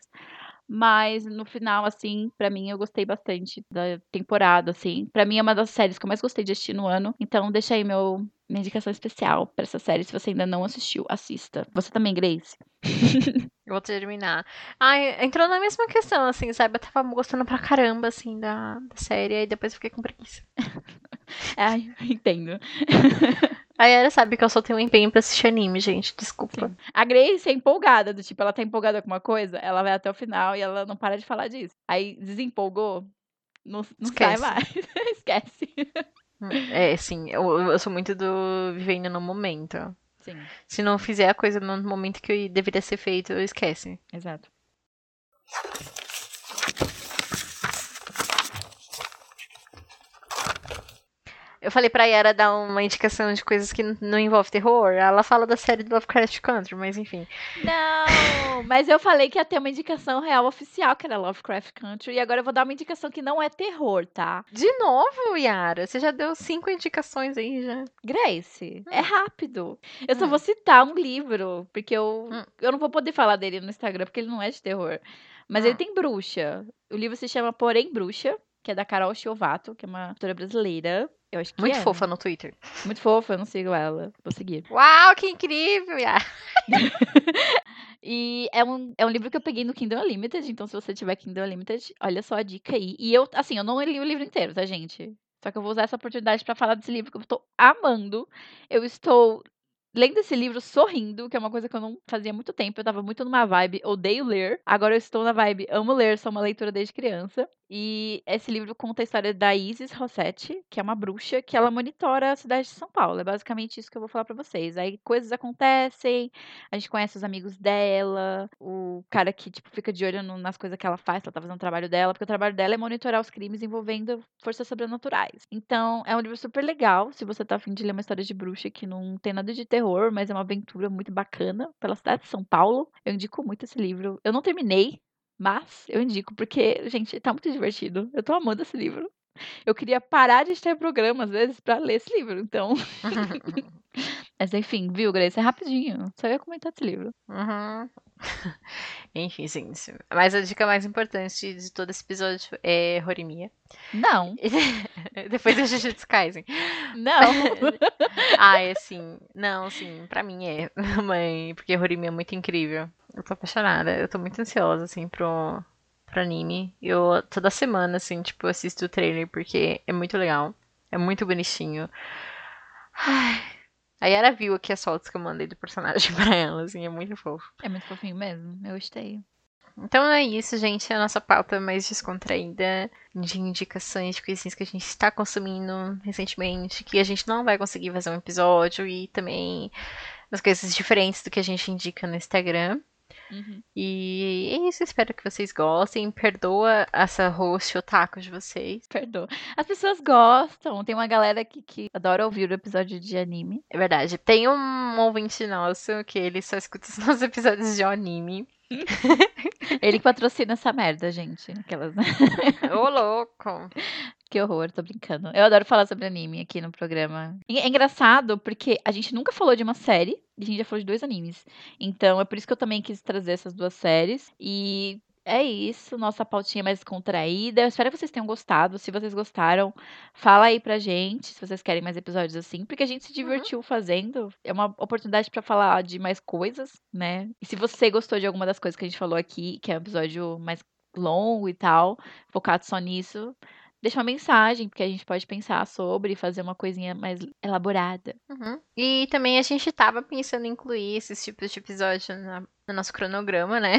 mas no final, assim, pra mim eu gostei bastante da temporada, assim. Pra mim é uma das séries que eu mais gostei de assistir no ano, então deixa aí meu, minha indicação especial pra essa série, se você ainda não assistiu, assista. Você também, Grace? Eu vou terminar. Ai, entrou na mesma questão, assim, sabe? Eu tava gostando pra caramba, assim, da, da série, e depois eu fiquei com preguiça. Ai, entendo. A Yara sabe que eu só tenho um empenho pra assistir anime, gente, desculpa. Sim. A Grace é empolgada, do tipo, ela tá empolgada com uma coisa, ela vai até o final e ela não para de falar disso. Aí desempolgou, não, não sai mais. Esquece. É, sim, eu, eu sou muito do vivendo no momento. Sim. Se não fizer a coisa no momento que deveria ser feito, eu esquece. Exato. Eu falei pra Yara dar uma indicação de coisas que não envolve terror. Ela fala da série do Lovecraft Country, mas enfim. Não, mas eu falei que ia ter uma indicação real oficial, que era Lovecraft Country. E agora eu vou dar uma indicação que não é terror, tá? De novo, Yara? Você já deu cinco indicações aí, já. Grace, hum. é rápido. Eu hum. só vou citar um livro, porque eu, hum. eu não vou poder falar dele no Instagram, porque ele não é de terror. Mas hum. ele tem bruxa. O livro se chama Porém Bruxa, que é da Carol Chiovato, que é uma autora brasileira. Eu acho que Muito é. fofa no Twitter. Muito fofa, eu não sigo ela. Vou seguir. Uau, que incrível! E é um, é um livro que eu peguei no Kindle Unlimited, então se você tiver Kindle Unlimited, olha só a dica aí. E eu, assim, eu não li o livro inteiro, tá, gente? Só que eu vou usar essa oportunidade pra falar desse livro que eu tô amando. Eu estou lendo esse livro sorrindo, que é uma coisa que eu não fazia há muito tempo. Eu tava muito numa vibe, odeio ler. Agora eu estou na vibe, amo ler, sou uma leitura desde criança. E esse livro conta a história da Isis Rossetti, que é uma bruxa, que ela monitora a cidade de São Paulo. É basicamente isso que eu vou falar pra vocês. Aí coisas acontecem, a gente conhece os amigos dela, o cara que, tipo, fica de olho nas coisas que ela faz, ela tá fazendo o trabalho dela, porque o trabalho dela é monitorar os crimes envolvendo forças sobrenaturais. Então, é um livro super legal, se você tá afim de ler uma história de bruxa que não tem nada de terror, mas é uma aventura muito bacana pela cidade de São Paulo. Eu indico muito esse livro. Eu não terminei, mas eu indico, porque, gente, tá muito divertido. Eu tô amando esse livro. Eu queria parar de ter programa, às vezes, pra ler esse livro, então... Mas, enfim, viu, Grace? É rapidinho. Só ia comentar esse livro. Uhum. Enfim, sim, sim. Mas a dica mais importante de todo esse episódio é Horimiya. Não. Depois a Jujutsu Kaisen. Não. Ah, é assim. Não, sim, pra mim é. Mãe, porque Horimiya é muito incrível. Eu tô apaixonada. Eu tô muito ansiosa, assim, pro, pro anime. Eu, toda semana, assim, tipo, assisto o trailer porque é muito legal. É muito bonitinho. Ai... A Yara viu aqui as fotos que eu mandei do personagem pra ela, assim, é muito fofo. É muito fofinho mesmo, eu gostei. Então é isso, gente, a nossa pauta mais descontraída de indicações de coisinhas que a gente está consumindo recentemente, que a gente não vai conseguir fazer um episódio, e também as coisas diferentes do que a gente indica no Instagram. Uhum. E é isso, espero que vocês gostem. Perdoa essa host otaku de vocês. Perdoa. As pessoas gostam. Tem uma galera que, que adora ouvir o episódio de anime. É verdade. Tem um ouvinte nosso que ele só escuta os nossos episódios de anime. Ele que patrocina essa merda, gente. Aquelas... Ô, louco. Que horror, tô brincando. Eu adoro falar sobre anime aqui no programa. É engraçado porque a gente nunca falou de uma série e a gente já falou de dois animes. Então é por isso que eu também quis trazer essas duas séries. E é isso, nossa pautinha mais contraída. Eu espero que vocês tenham gostado. Se vocês gostaram, fala aí pra gente se vocês querem mais episódios assim, porque a gente se divertiu uhum. fazendo. É uma oportunidade pra falar de mais coisas, né? E se você gostou de alguma das coisas que a gente falou aqui, que é um episódio mais longo e tal, focado só nisso... Deixa uma mensagem, porque a gente pode pensar sobre e fazer uma coisinha mais elaborada. Uhum. E também a gente tava pensando em incluir esses tipos de episódio na, no nosso cronograma, né?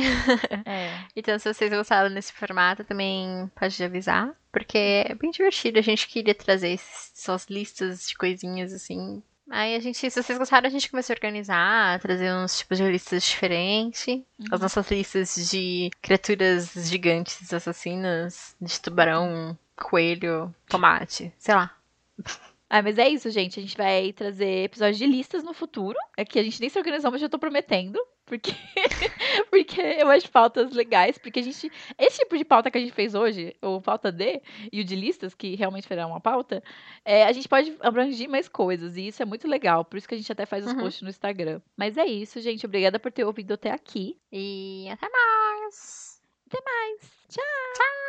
É. Então, se vocês gostaram desse formato, também pode avisar, porque é bem divertido. A gente queria trazer essas listas de coisinhas, assim, Aí a gente, se vocês gostaram, a gente começou a organizar, a trazer uns tipos de listas diferentes. Uhum. As nossas listas de criaturas gigantes, assassinas, de tubarão, coelho, tomate, sei lá. Ah, mas é isso, gente. A gente vai trazer episódios de listas no futuro. É que a gente nem se organizou, mas já tô prometendo. Porque, porque eu acho pautas legais. Porque a gente... Esse tipo de pauta que a gente fez hoje, ou pauta D, e o de listas, que realmente será uma pauta, é, a gente pode abranger mais coisas. E isso é muito legal. Por isso que a gente até faz os uhum. posts no Instagram. Mas é isso, gente. Obrigada por ter ouvido até aqui. E até mais. Até mais. Tchau. Tchau.